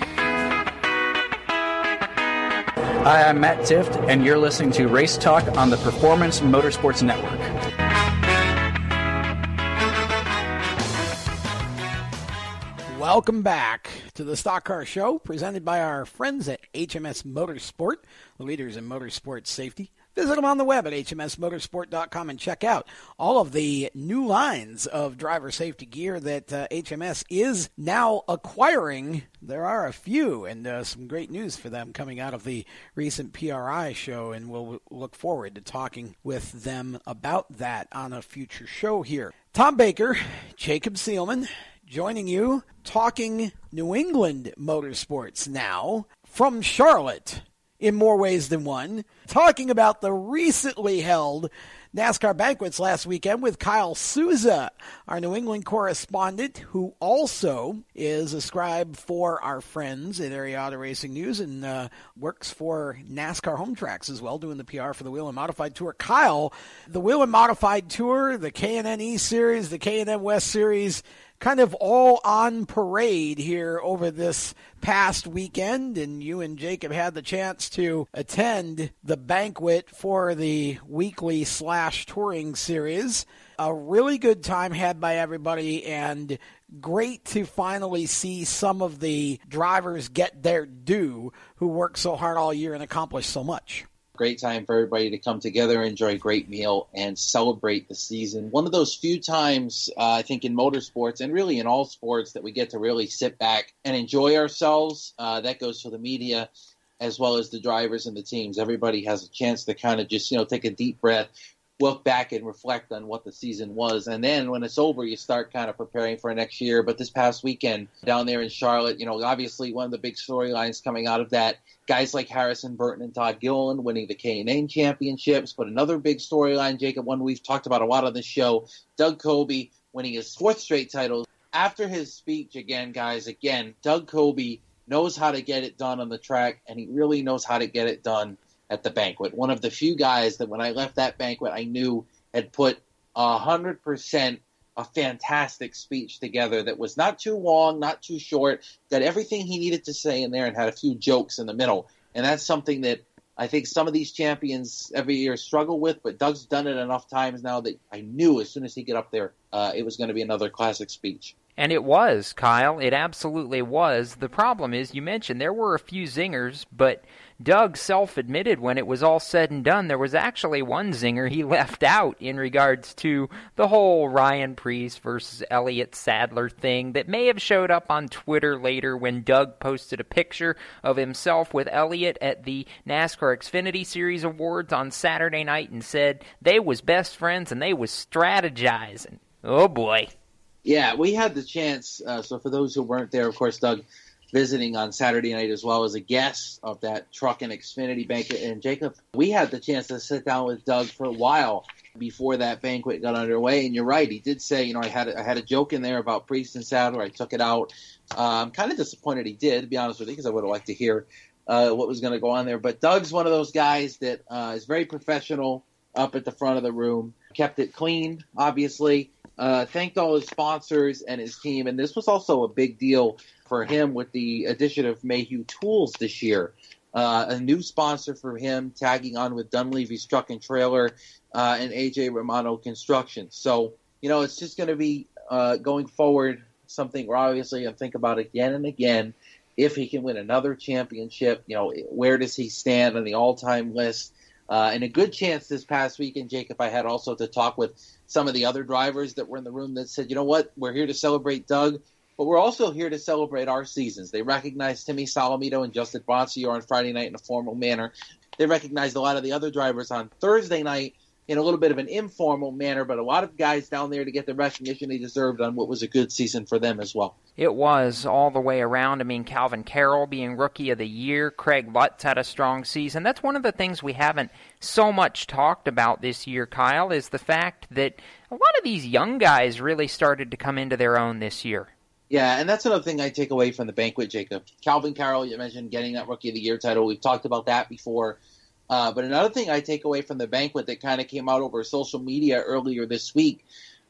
Hi, I'm Matt Tift, and you're listening to Race Talk on the Performance Motorsports Network. Welcome back to the Stock Car Show, presented by our friends at HMS Motorsport, the leaders in motorsport safety. Visit them on the web at hmsmotorsport.com and check out all of the new lines of driver safety gear that HMS is now acquiring. There are a few, and some great news for them coming out of the recent PRI show, and we'll look forward to talking with them about that on a future show here. Tom Baker, Jacob Seelman, joining you, talking New England motorsports now from Charlotte in more ways than one, talking about the recently held NASCAR banquets last weekend with Kyle Souza, our New England correspondent, who also is a scribe for our friends at Area Auto Racing News and works for NASCAR Home Tracks as well, doing the PR for the Wheel and Modified Tour. Kyle, the Wheel and Modified Tour, the K&N East Series, the K&N West Series, kind of all on parade here over this past weekend, and you and Jacob had the chance to attend the banquet for the weekly / touring series. A really good time had by everybody, and great to finally see some of the drivers get their due who worked so hard all year and accomplished so much. Great time for everybody to come together, enjoy a great meal, and celebrate the season. One of those few times, I think, in motorsports and really in all sports that we get to really sit back and enjoy ourselves. That goes for the media as well as the drivers and the teams. Everybody has a chance to kind of just, take a deep breath, look back and reflect on what the season was. And then when it's over, you start kind of preparing for next year. But this past weekend down there in Charlotte, obviously one of the big storylines coming out of that, guys like Harrison Burton and Todd Gilliland winning the K&N championships. But another big storyline, Jacob, one we've talked about a lot on this show, Doug Coby winning his 4th straight title. After his speech again, Doug Coby knows how to get it done on the track, and he really knows how to get it done at the banquet. One of the few guys that when I left that banquet, I knew had put 100% a fantastic speech together that was not too long, not too short, got everything he needed to say in there and had a few jokes in the middle. And that's something that I think some of these champions every year struggle with, but Doug's done it enough times now that I knew as soon as he got up there, it was going to be another classic speech. And it was, Kyle. It absolutely was. The problem is, you mentioned there were a few zingers, but Doug self-admitted when it was all said and done, there was actually one zinger he left out in regards to the whole Ryan Preece versus Elliott Sadler thing that may have showed up on Twitter later when Doug posted a picture of himself with Elliott at the NASCAR Xfinity Series Awards on Saturday night and said they was best friends and they was strategizing. Oh boy. Yeah, we had the chance. So for those who weren't there, of course, Doug visiting on Saturday night as well as a guest of that truck and Xfinity banquet. And Jacob, we had the chance to sit down with Doug for a while before that banquet got underway. And you're right, he did say, you know, I had a joke in there about Priest and Sadler. I took it out. I'm kind of disappointed he did, to be honest with you, because I would have liked to hear what was going to go on there. But Doug's one of those guys that is very professional up at the front of the room, kept it clean, obviously. Thanked all his sponsors and his team, and this was also a big deal for him with the addition of Mayhew Tools this year. A new sponsor for him, tagging on with Dunleavy's Truck and Trailer and A.J. Romano Construction. So, you know, it's just going to be, going forward, something we're obviously going to think about again and again. If he can win another championship, you know, where does he stand on the all-time list? And a good chance this past weekend, Jacob, I had also to talk with some of the other drivers that were in the room that said, you know what, we're here to celebrate Doug, but we're also here to celebrate our seasons. They recognized Timmy Salamito and Justin Bonsignor on Friday night in a formal manner. They recognized a lot of the other drivers on Thursday night in a little bit of an informal manner, but a lot of guys down there to get the recognition they deserved on what was a good season for them as well. It was all the way around. I mean, Calvin Carroll being Rookie of the Year, Craig Lutz had a strong season. That's one of the things we haven't so much talked about this year, Kyle, is the fact that a lot of these young guys really started to come into their own this year. Yeah, and that's another thing I take away from the banquet, Jacob. Calvin Carroll, you mentioned getting that Rookie of the Year title. We've talked about that before. But another thing I take away from the banquet that kind of came out over social media earlier this week,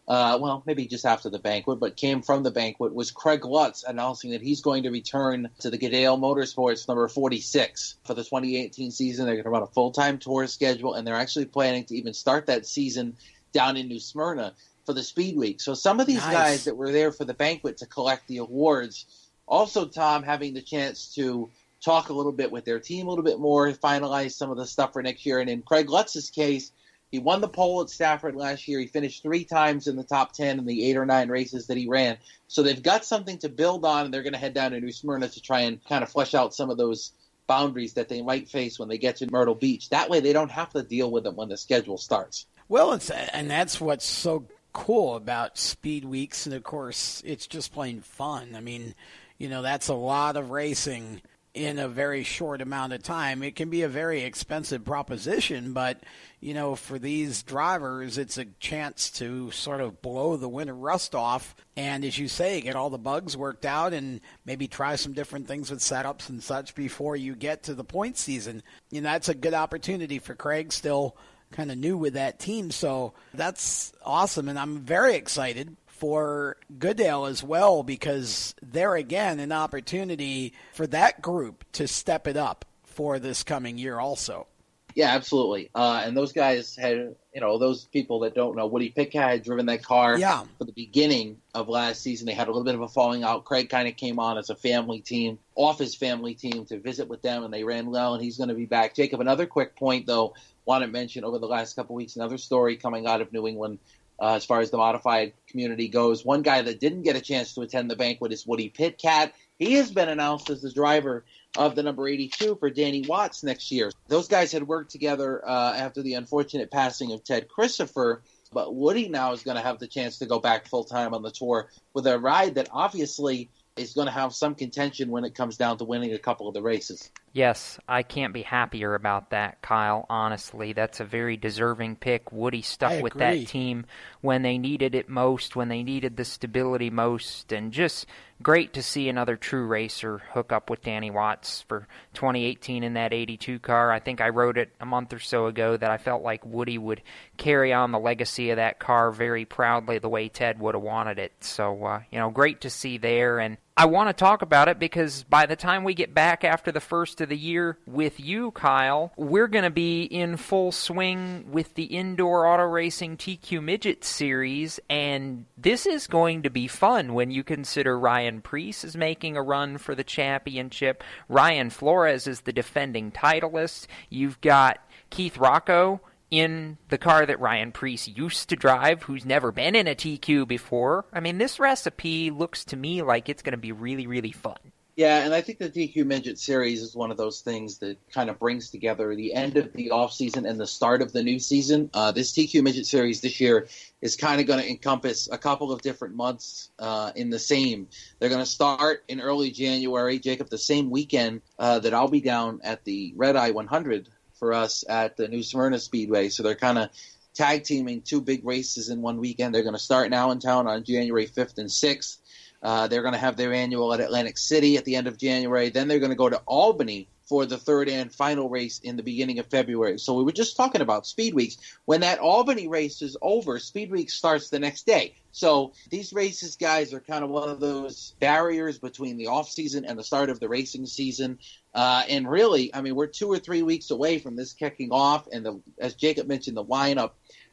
well, maybe just after the banquet, but came from the banquet, was Craig Lutz announcing that he's going to return to the Goodale Motorsports number 46 for the 2018 season. They're going to run a full-time tour schedule, and they're actually planning to even start that season down in New Smyrna for the Speed Week. So some of these guys that were there for the banquet to collect the awards, also, Tom, having the chance to talk a little bit with their team a little bit more, finalize some of the stuff for next year. And in Craig Lutz's case, he won the pole at Stafford last year. He finished 3 times in the top 10 in the 8 or 9 races that he ran. So they've got something to build on, and they're going to head down to New Smyrna to try and kind of flesh out some of those boundaries that they might face when they get to Myrtle Beach. That way they don't have to deal with them when the schedule starts. Well, and that's what's so cool about Speed Weeks. And, of course, it's just plain fun. I mean, you know, that's a lot of racing in a very short amount of time. It can be a very expensive proposition, but, you know, for these drivers, it's a chance to sort of blow the winter rust off and, as you say, get all the bugs worked out and maybe try some different things with setups and such before you get to the point season. You know, that's a good opportunity for Craig, still kind of new with that team. So that's awesome, and I'm very excited for Goodale as well, because there again, an opportunity for that group to step it up for this coming year also. Yeah, absolutely. And those guys had, you know, those people that don't know, Woody Pitka had driven that car for the beginning of last season. They had a little bit of a falling out. Craig kind of came on as a family team, off his family team, to visit with them, and they ran well, and he's going to be back. Jacob, another quick point, though, want to mention over the last couple of weeks, another story coming out of New England, as far as the modified community goes. One guy that didn't get a chance to attend the banquet is Woody Pitcat. He has been announced as the driver of the number 82 for Danny Watts next year. Those guys had worked together after the unfortunate passing of Ted Christopher, but Woody now is going to have the chance to go back full-time on the tour with a ride that obviously is going to have some contention when it comes down to winning a couple of the races. Yes, I can't be happier about that, Kyle. Honestly, that's a very deserving pick. Woody stuck with that team when they needed it most, when they needed the stability most, and just great to see another true racer hook up with Danny Watts for 2018 in that 82 car. I think I wrote it a month or so ago that I felt like Woody would carry on the legacy of that car very proudly the way Ted would have wanted it. So, you know, great to see there. And I want to talk about it because by the time we get back after the first of the year with you, Kyle, we're going to be in full swing with the Indoor Auto Racing TQ Midget Series, and this is going to be fun when you consider Ryan Preece is making a run for the championship. Ryan Flores is the defending titleist. You've got Keith Rocco in the car that Ryan Preece used to drive, who's never been in a TQ before. I mean, this recipe looks to me like it's going to be really, really fun. Yeah, and I think the DQ Midget Series is one of those things that kind of brings together the end of the offseason and the start of the new season. This DQ Midget Series this year is kind of going to encompass a couple of different months in the same. They're going to start in early January, Jacob, the same weekend that I'll be down at the Red Eye 100 for us at the New Smyrna Speedway. So they're kind of tag-teaming two big races in one weekend. They're going to start now in town on January 5th and 6th. They're going to have their annual at Atlantic City at the end of January. Then they're going to go to Albany for the third and final race in the beginning of February. So we were just talking about Speed Weeks. When that Albany race is over, Speed Week starts the next day. So these races, guys, are kind of one of those barriers between the off season and the start of the racing season. And really, I mean, we're 2 or 3 weeks away from this kicking off. And as Jacob mentioned, the lineup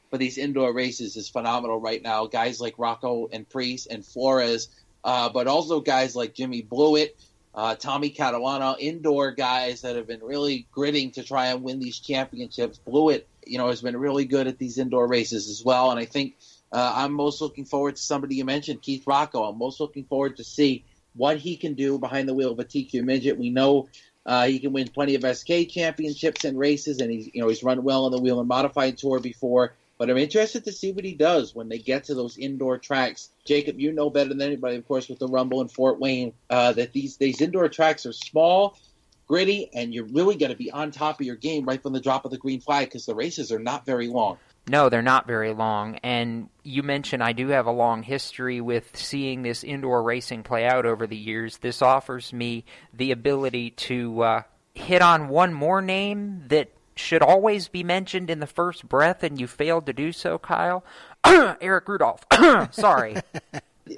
for these indoor races is phenomenal right now. Guys like Rocco and Priest and Flores. But also guys like Jimmy Blewett, Tommy Catalano, indoor guys that have been really gritting to try and win these championships. Blewett, you know, has been really good at these indoor races as well. And I think I'm most looking forward to somebody you mentioned, Keith Rocco. I'm most looking forward to see what he can do behind the wheel of a TQ Midget. We know he can win plenty of SK championships and races, and he's run well on the Wheel and Modified Tour before. But I'm interested to see what he does when they get to those indoor tracks. Jacob, you know better than anybody, of course, with the Rumble in Fort Wayne, that these indoor tracks are small, gritty, and you're really going to be on top of your game right from the drop of the green flag because the races are not very long. No, they're not very long. And you mentioned I do have a long history with seeing this indoor racing play out over the years. This offers me the ability to hit on one more name that should always be mentioned in the first breath, and you failed to do so, Kyle. Eric Rudolph. Sorry.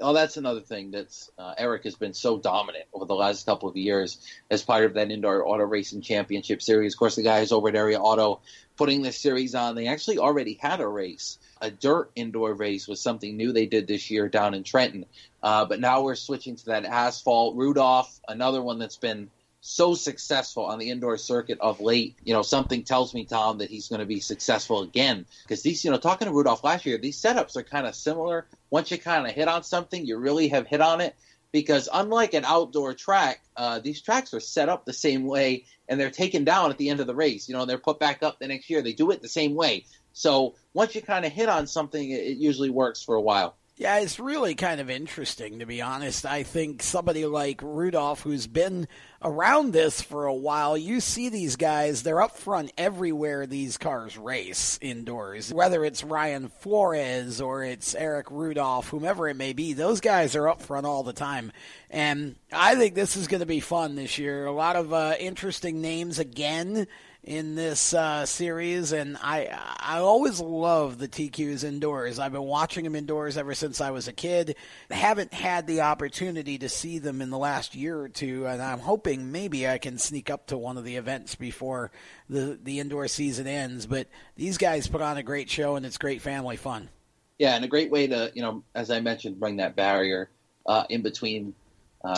Oh, that's another thing that's Eric has been so dominant over the last couple of years as part of that Indoor Auto Racing Championship Series. Of course, the guys over at Area Auto putting this series on, they actually already had a race. A dirt indoor race was something new they did this year down in Trenton. But now we're switching to that asphalt. Rudolph, another one that's been so successful on the indoor circuit of late. You know, something tells me, Tom, that he's going to be successful again. Because these, talking to Rudolph last year, these setups are kind of similar. Once you kind of hit on something, you really have hit on it. Because unlike an outdoor track, these tracks are set up the same way, and they're taken down at the end of the race. And they're put back up the next year. They do it the same way. So once you kind of hit on something, it usually works for a while. Yeah, it's really kind of interesting, to be honest. I think somebody like Rudolph, who's been around this for a while, you see these guys, they're up front everywhere these cars race indoors. Whether it's Ryan Flores or it's Eric Rudolph, whomever it may be, those guys are up front all the time. And I think this is going to be fun this year. A lot of interesting names again in this series, and I always love the TQs indoors. I've been watching them indoors ever since I was a kid. I haven't had the opportunity to see them in the last year or two, and I'm hoping maybe I can sneak up to one of the events before the indoor season ends. But these guys put on a great show, and it's great family fun. Yeah, and a great way to, as I mentioned, bring that barrier in between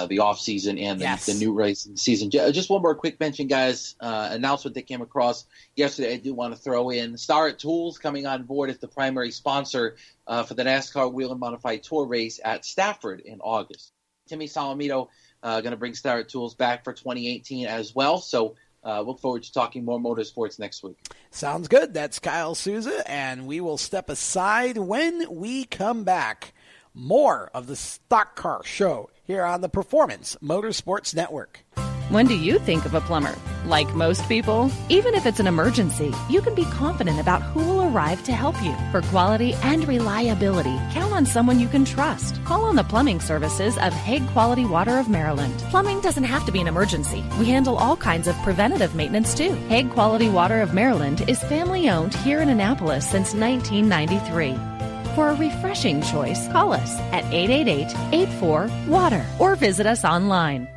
the off-season and the new racing season. Just one more quick mention, guys. Announcement that came across yesterday I do want to throw in. Starrett Tools coming on board as the primary sponsor for the NASCAR Wheel and Modified Tour race at Stafford in August. Timmy Salamito going to bring Starrett Tools back for 2018 as well. So look forward to talking more motorsports next week. Sounds good. That's Kyle Souza, and we will step aside when we come back. More of the Stock Car Show here on the Performance Motorsports Network. When do you think of a plumber? Like most people, even if it's an emergency, you can be confident about who will arrive to help you. For quality and reliability, count on someone you can trust. Call on the plumbing services of Hague Quality Water of Maryland. Plumbing doesn't have to be an emergency. We handle all kinds of preventative maintenance too. Hague Quality Water of Maryland is family owned here in Annapolis since 1993. For a refreshing choice, call us at 888-84-WATER or visit us online.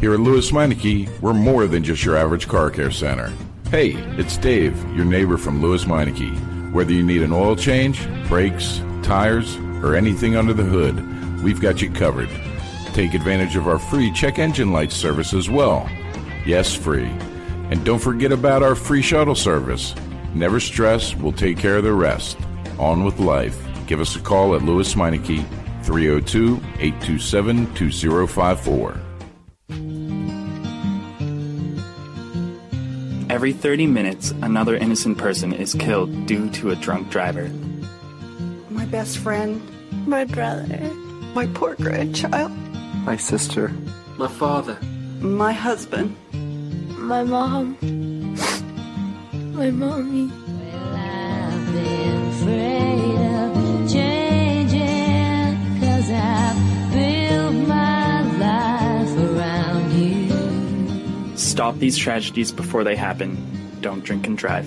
Here at Lewis Meineke, we're more than just your average car care center. Hey, it's Dave, your neighbor from Lewis Meineke. Whether you need an oil change, brakes, tires, or anything under the hood, we've got you covered. Take advantage of our free check engine light service as well. Yes, free. And don't forget about our free shuttle service. Never stress, we'll take care of the rest. On with life. Give us a call at Lewis Meineke, 302-827-2054. Every 30 minutes, another innocent person is killed due to a drunk driver. My best friend. My brother. My poor grandchild. My sister. My father. My husband. My mom. My mommy. Well, I've been afraid of changing, 'cause I've built my life around you. Stop these tragedies before they happen. Don't drink and drive.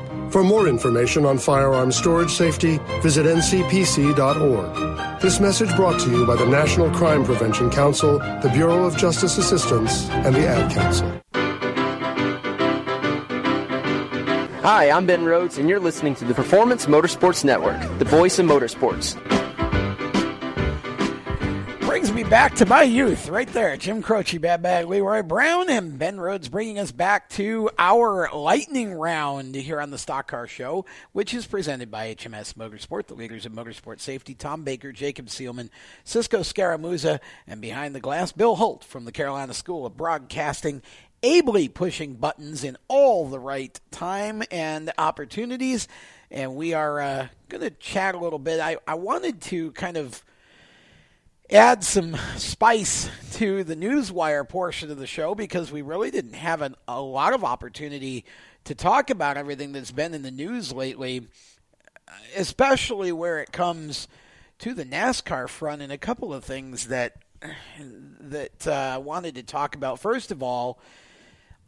For more information on firearm storage safety, visit ncpc.org. This message brought to you by the National Crime Prevention Council, the Bureau of Justice Assistance, and the Ad Council. Hi, I'm Ben Rhodes, and you're listening to the Performance Motorsports Network, the voice of motorsports. Brings me back to my youth right there. Jim Croce, Bad Bag, Leroy Brown, and Ben Rhodes bringing us back to our lightning round here on the Stock Car Show, which is presented by HMS Motorsport, the leaders in motorsport safety, Tom Baker, Jacob Seelman, Cisco Scaramuza, and behind the glass, Bill Holt from the Carolina School of Broadcasting, ably pushing buttons in all the right time and opportunities. And we are going to chat a little bit. I wanted to kind of add some spice to the newswire portion of the show because we really didn't have a lot of opportunity to talk about everything that's been in the news lately, especially where it comes to the NASCAR front and a couple of things that I wanted to talk about. First of all,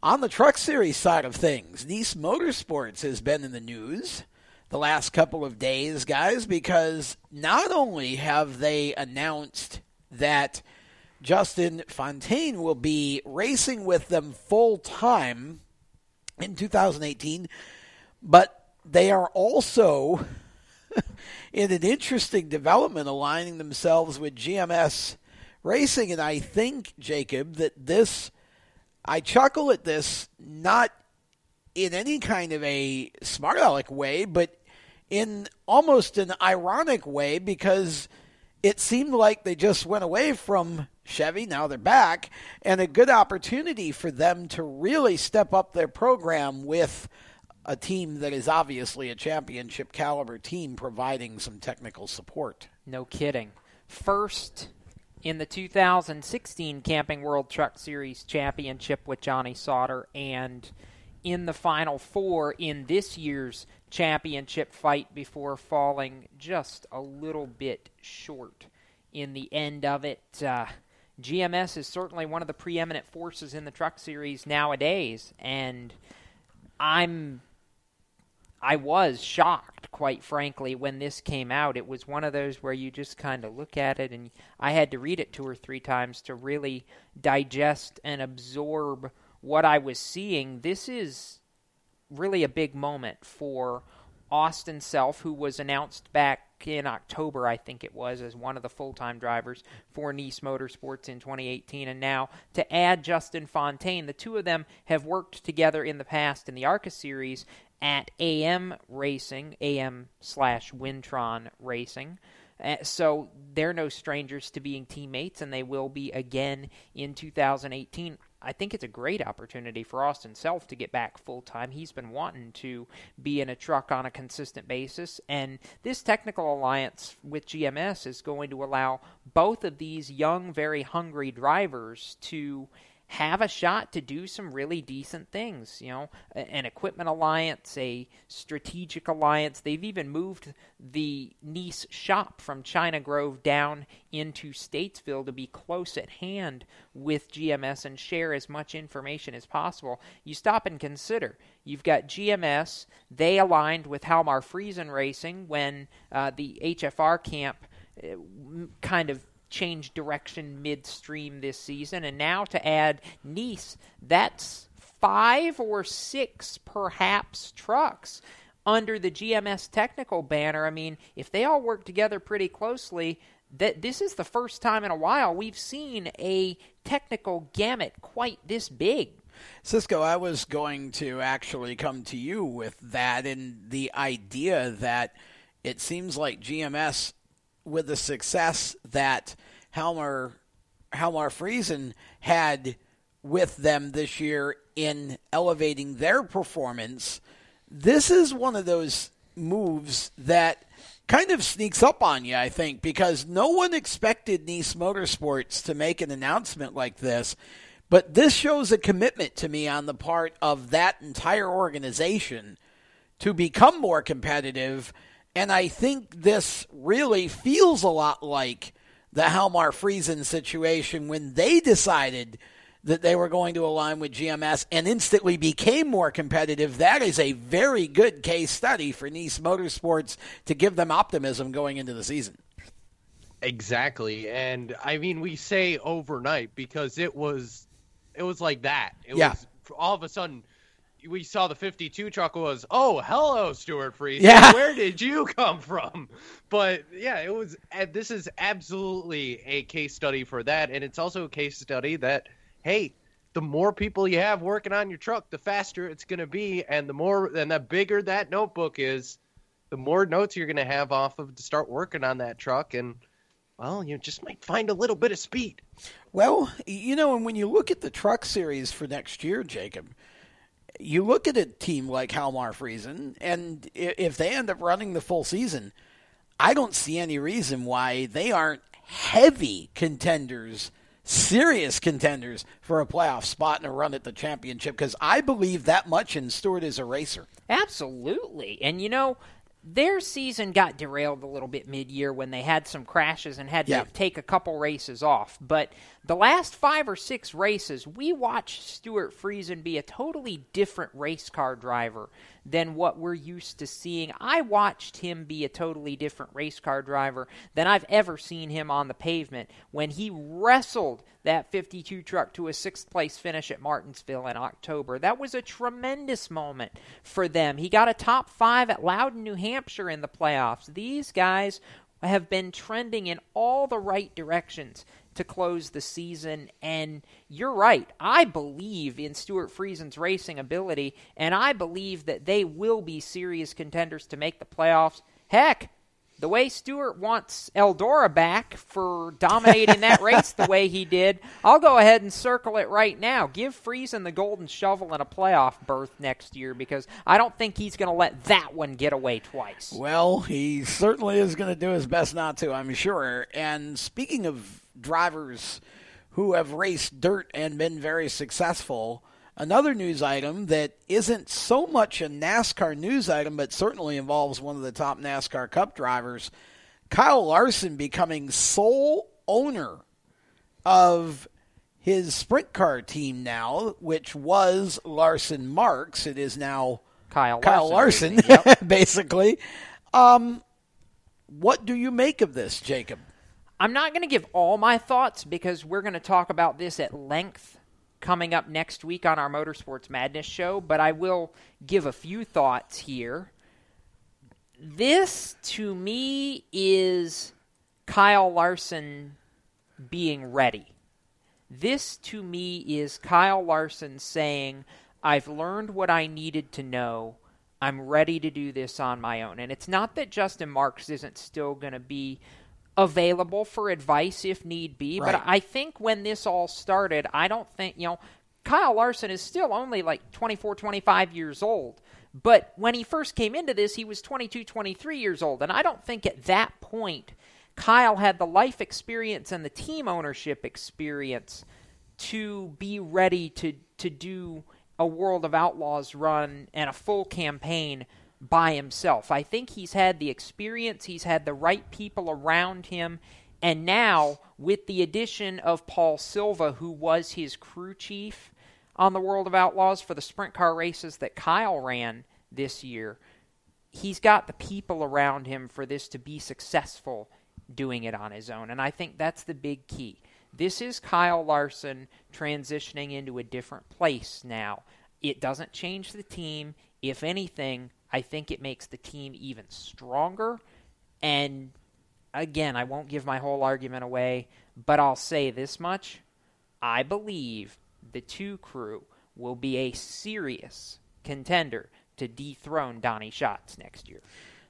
on the Truck Series side of things, Nice Motorsports has been in the news the last couple of days, guys, because not only have they announced that Justin Fontaine will be racing with them full-time in 2018, but they are also, in an interesting development, aligning themselves with GMS Racing. And I think, Jacob, that this, I chuckle at this, not in any kind of a smart-aleck way, but in almost an ironic way, because it seemed like they just went away from Chevy, now they're back, and a good opportunity for them to really step up their program with a team that is obviously a championship caliber team providing some technical support. No kidding. First in the 2016 Camping World Truck Series Championship with Johnny Sauter, and in the Final Four in this year's championship fight before falling just a little bit short in the end of it. GMS is certainly one of the preeminent forces in the Truck Series nowadays, and I was shocked, quite frankly, when this came out. It was one of those where you just kind of look at it, and I had to read it 2 or 3 times to really digest and absorb what I was seeing. This is really a big moment for Austin Self, who was announced back in October, I think it was, as one of the full-time drivers for Nice Motorsports in 2018, and now to add Justin Fontaine. The two of them have worked together in the past in the ARCA Series at AM Racing, AM/Wintron Racing, So they're no strangers to being teammates, and they will be again in 2018. I think it's a great opportunity for Austin Self to get back full-time. He's been wanting to be in a truck on a consistent basis, and this technical alliance with GMS is going to allow both of these young, very hungry drivers to have a shot to do some really decent things, you know, an equipment alliance, a strategic alliance. They've even moved the Nice shop from China Grove down into Statesville to be close at hand with GMS and share as much information as possible. You stop and consider. You've got GMS. They aligned with Halmar Friesen Racing when the HFR camp kind of change direction midstream this season, and now to add Nice, that's 5 or 6 perhaps trucks under the GMS technical banner. I mean, if they all work together pretty closely, that this is the first time in a while we've seen a technical gamut quite this big. Cisco, I was going to actually come to you with that, and the idea that it seems like GMS, with the success that Halmar Friesen had with them this year in elevating their performance, this is one of those moves that kind of sneaks up on you, I think, because no one expected Nice Motorsports to make an announcement like this. But this shows a commitment to me on the part of that entire organization to become more competitive. And I think this really feels a lot like the Halmar Friesen situation when they decided that they were going to align with GMS and instantly became more competitive. That is a very good case study for Nice Motorsports to give them optimism going into the season. Exactly. And, I mean, we say overnight because it was like that. It was all of a sudden. We saw the 52 truck was, oh, hello, Stuart Friesen. Yeah. Where did you come from? But, yeah, it was. This is absolutely a case study for that, and it's also a case study that, hey, the more people you have working on your truck, the faster it's going to be, and the bigger that notebook is, the more notes you're going to have off of to start working on that truck, and, well, you just might find a little bit of speed. Well, you know, and when you look at the truck series for next year, Jacob, you look at a team like Halmar Friesen, and if they end up running the full season, I don't see any reason why they aren't heavy contenders, serious contenders for a playoff spot and a run at the championship, because I believe that much in Stewart as a racer. Absolutely. And, you know, their season got derailed a little bit mid-year when they had some crashes and had to take a couple races off. But the last 5 or 6 races, we watched Stuart Friesen be a totally different race car driver than what we're used to seeing. I watched him be a totally different race car driver than I've ever seen him on the pavement when he wrestled that 52 truck to a 6th-place finish at Martinsville in October. That was a tremendous moment for them. He got a top 5 at Loudon, New Hampshire in the playoffs. These guys have been trending in all the right directions to close the season, and you're right. I believe in Stuart Friesen's racing ability, and I believe that they will be serious contenders to make the playoffs. Heck, the way Stuart wants Eldora back for dominating that race the way he did, I'll go ahead and circle it right now. Give Friesen the golden shovel and a playoff berth next year, because I don't think he's going to let that one get away twice. Well, he certainly is going to do his best not to, I'm sure. And speaking of drivers who have raced dirt and been very successful, another news item that isn't so much a NASCAR news item, but certainly involves one of the top NASCAR Cup drivers, Kyle Larson becoming sole owner of his sprint car team now, which was Larson Marks. It is now Kyle Larson. Basically. What do you make of this, Jacob? I'm not going to give all my thoughts because we're going to talk about this at length coming up next week on our Motorsports Madness show, but I will give a few thoughts here. This, to me, is Kyle Larson being ready. This, to me, is Kyle Larson saying, I've learned what I needed to know. I'm ready to do this on my own. And it's not that Justin Marks isn't still going to be available for advice if need be. Right. But I think when this all started, I don't think, you know, Kyle Larson is still only like 24, 25 years old. But when he first came into this, he was 22, 23 years old. And I don't think at that point Kyle had the life experience and the team ownership experience to be ready to do a World of Outlaws run and a full campaign by himself. I think he's had the experience. He's had the right people around him. And now, with the addition of Paul Silva, who was his crew chief on the World of Outlaws for the sprint car races that Kyle ran this year, he's got the people around him for this to be successful doing it on his own. And I think that's the big key. This is Kyle Larson transitioning into a different place now. It doesn't change the team. If anything, I think it makes the team even stronger. And again, I won't give my whole argument away, but I'll say this much. I believe the two crew will be a serious contender to dethrone Donnie Schatz next year.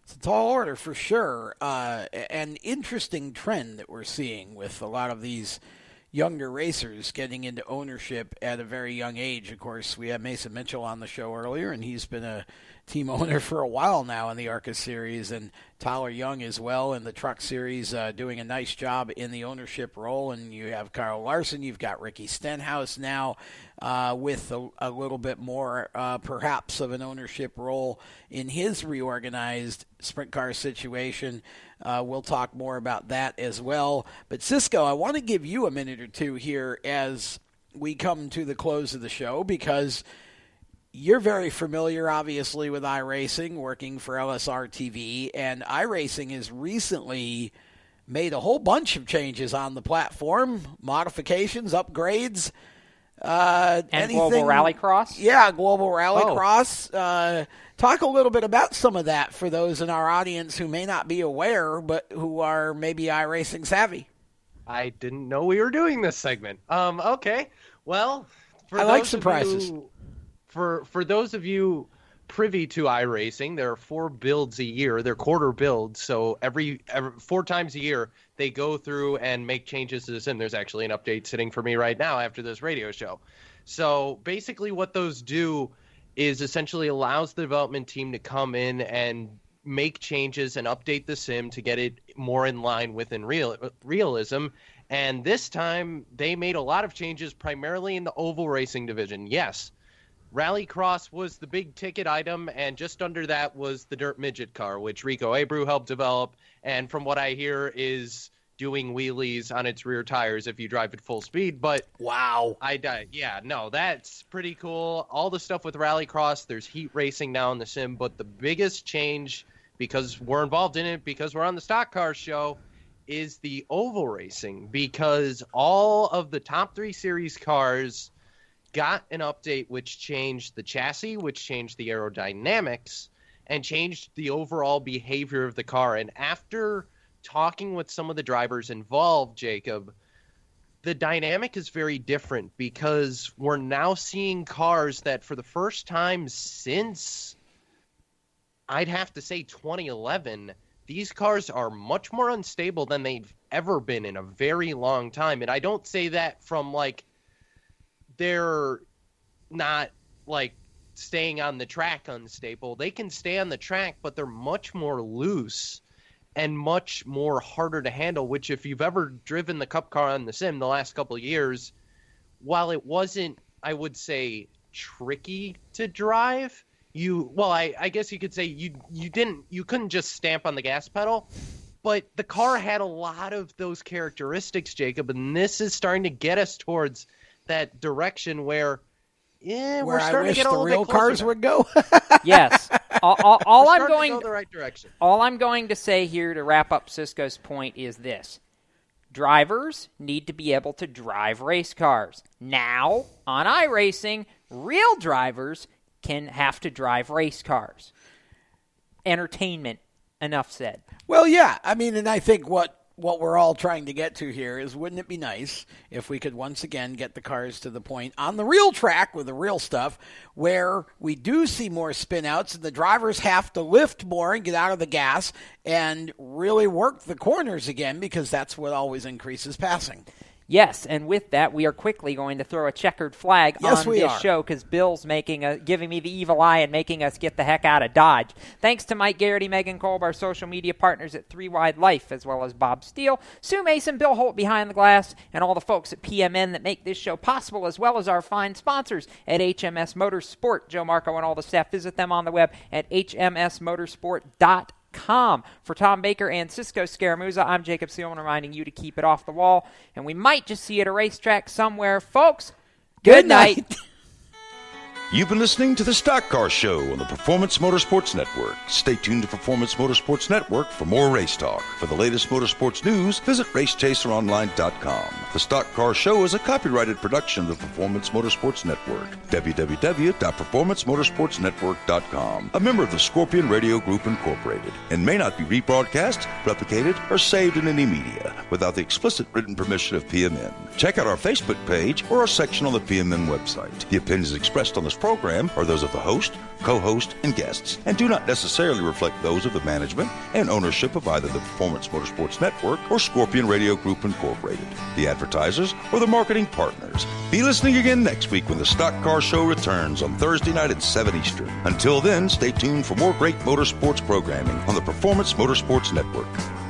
It's a tall order for sure. An interesting trend that we're seeing with a lot of these younger racers getting into ownership at a very young age. Of course, we had Mason Mitchell on the show earlier, and he's been a team owner for a while now in the ARCA series, and Tyler Young as well in the truck series, doing a nice job in the ownership role. And you have Kyle Larson, you've got Ricky Stenhouse now with a little bit more perhaps of an ownership role in his reorganized sprint car situation. We'll talk more about that as well. But Cisco, I want to give you a minute or two here as we come to the close of the show, because you're very familiar, obviously, with iRacing, working for LSR TV, and iRacing has recently made a whole bunch of changes on the platform, modifications, upgrades. And anything, Global Rallycross? Yeah, Global Rallycross. Oh. Talk a little bit about some of that for those in our audience who may not be aware, but who are maybe iRacing savvy. I didn't know we were doing this segment. Okay. Well, I like surprises. For those of you privy to iRacing, there are 4 builds a year. They're quarter builds, so every 4 times a year they go through and make changes to the sim. There's actually an update sitting for me right now after this radio show. So basically what those do is essentially allows the development team to come in and make changes and update the sim to get it more in line with realism. And this time they made a lot of changes primarily in the oval racing division. Yes, Rallycross was the big ticket item, and just under that was the dirt midget car, which Rico Abreu helped develop, and from what I hear is doing wheelies on its rear tires if you drive at full speed. But wow, that's pretty cool. All the stuff with Rallycross, there's heat racing now in the sim, but the biggest change, because we're involved in it, because we're on the Stock Car Show, is the oval racing, because all of the top 3 series cars got an update which changed the chassis, which changed the aerodynamics, and changed the overall behavior of the car. And after talking with some of the drivers involved, Jacob, the dynamic is very different, because we're now seeing cars that for the first time since, I'd have to say 2011, these cars are much more unstable than they've ever been in a very long time. And I don't say that from like, they're not like staying on the track unstable. They can stay on the track, but they're much more loose and much more harder to handle, which if you've ever driven the Cup car on the sim the last couple of years, while it wasn't, I would say, tricky to drive, I guess you could say you couldn't just stamp on the gas pedal, but the car had a lot of those characteristics, Jacob, and this is starting to get us towards that direction where we're starting to get a little bit closer. Where I wish the real cars would go. Yes. All I'm going to say here to wrap up Cisco's point is this. Drivers need to be able to drive race cars. Now, on iRacing, real drivers can have to drive race cars. Entertainment, enough said. Well, yeah. I mean, and I think what what we're all trying to get to here is, wouldn't it be nice if we could once again get the cars to the point on the real track with the real stuff where we do see more spin-outs and the drivers have to lift more and get out of the gas and really work the corners again, because that's what always increases passing. Yes, and with that, we are quickly going to throw a checkered flag on this show, because Bill's giving me the evil eye and making us get the heck out of Dodge. Thanks to Mike Garrity, Megan Kolb, our social media partners at 3Wide Life, as well as Bob Steele, Sue Mason, Bill Holt behind the glass, and all the folks at PMN that make this show possible, as well as our fine sponsors at HMS Motorsport. Joe Marco and all the staff, visit them on the web at hmsmotorsport.com. For Tom Baker and Cisco Scaramuza, I'm Jacob Seelman, reminding you to keep it off the wall, and we might just see you at a racetrack somewhere. Folks, good night. You've been listening to the Stock Car Show on the Performance Motorsports Network. Stay tuned to Performance Motorsports Network for more race talk. For the latest motorsports news, visit RaceChaserOnline.com. The Stock Car Show is a copyrighted production of the Performance Motorsports Network. www.performancemotorsportsnetwork.com. A member of the Scorpion Radio Group, Incorporated, and may not be rebroadcast, replicated, or saved in any media without the explicit written permission of PMN. Check out our Facebook page or our section on the PMN website. The opinions expressed on this program are those of the host, co-host, and guests, and do not necessarily reflect those of the management and ownership of either the Performance Motorsports Network or Scorpion Radio Group, Incorporated, the advertisers, or the marketing partners. Be listening again next week when the Stock Car Show returns on Thursday night at 7 Eastern. Until then, stay tuned for more great motorsports programming on the Performance Motorsports Network.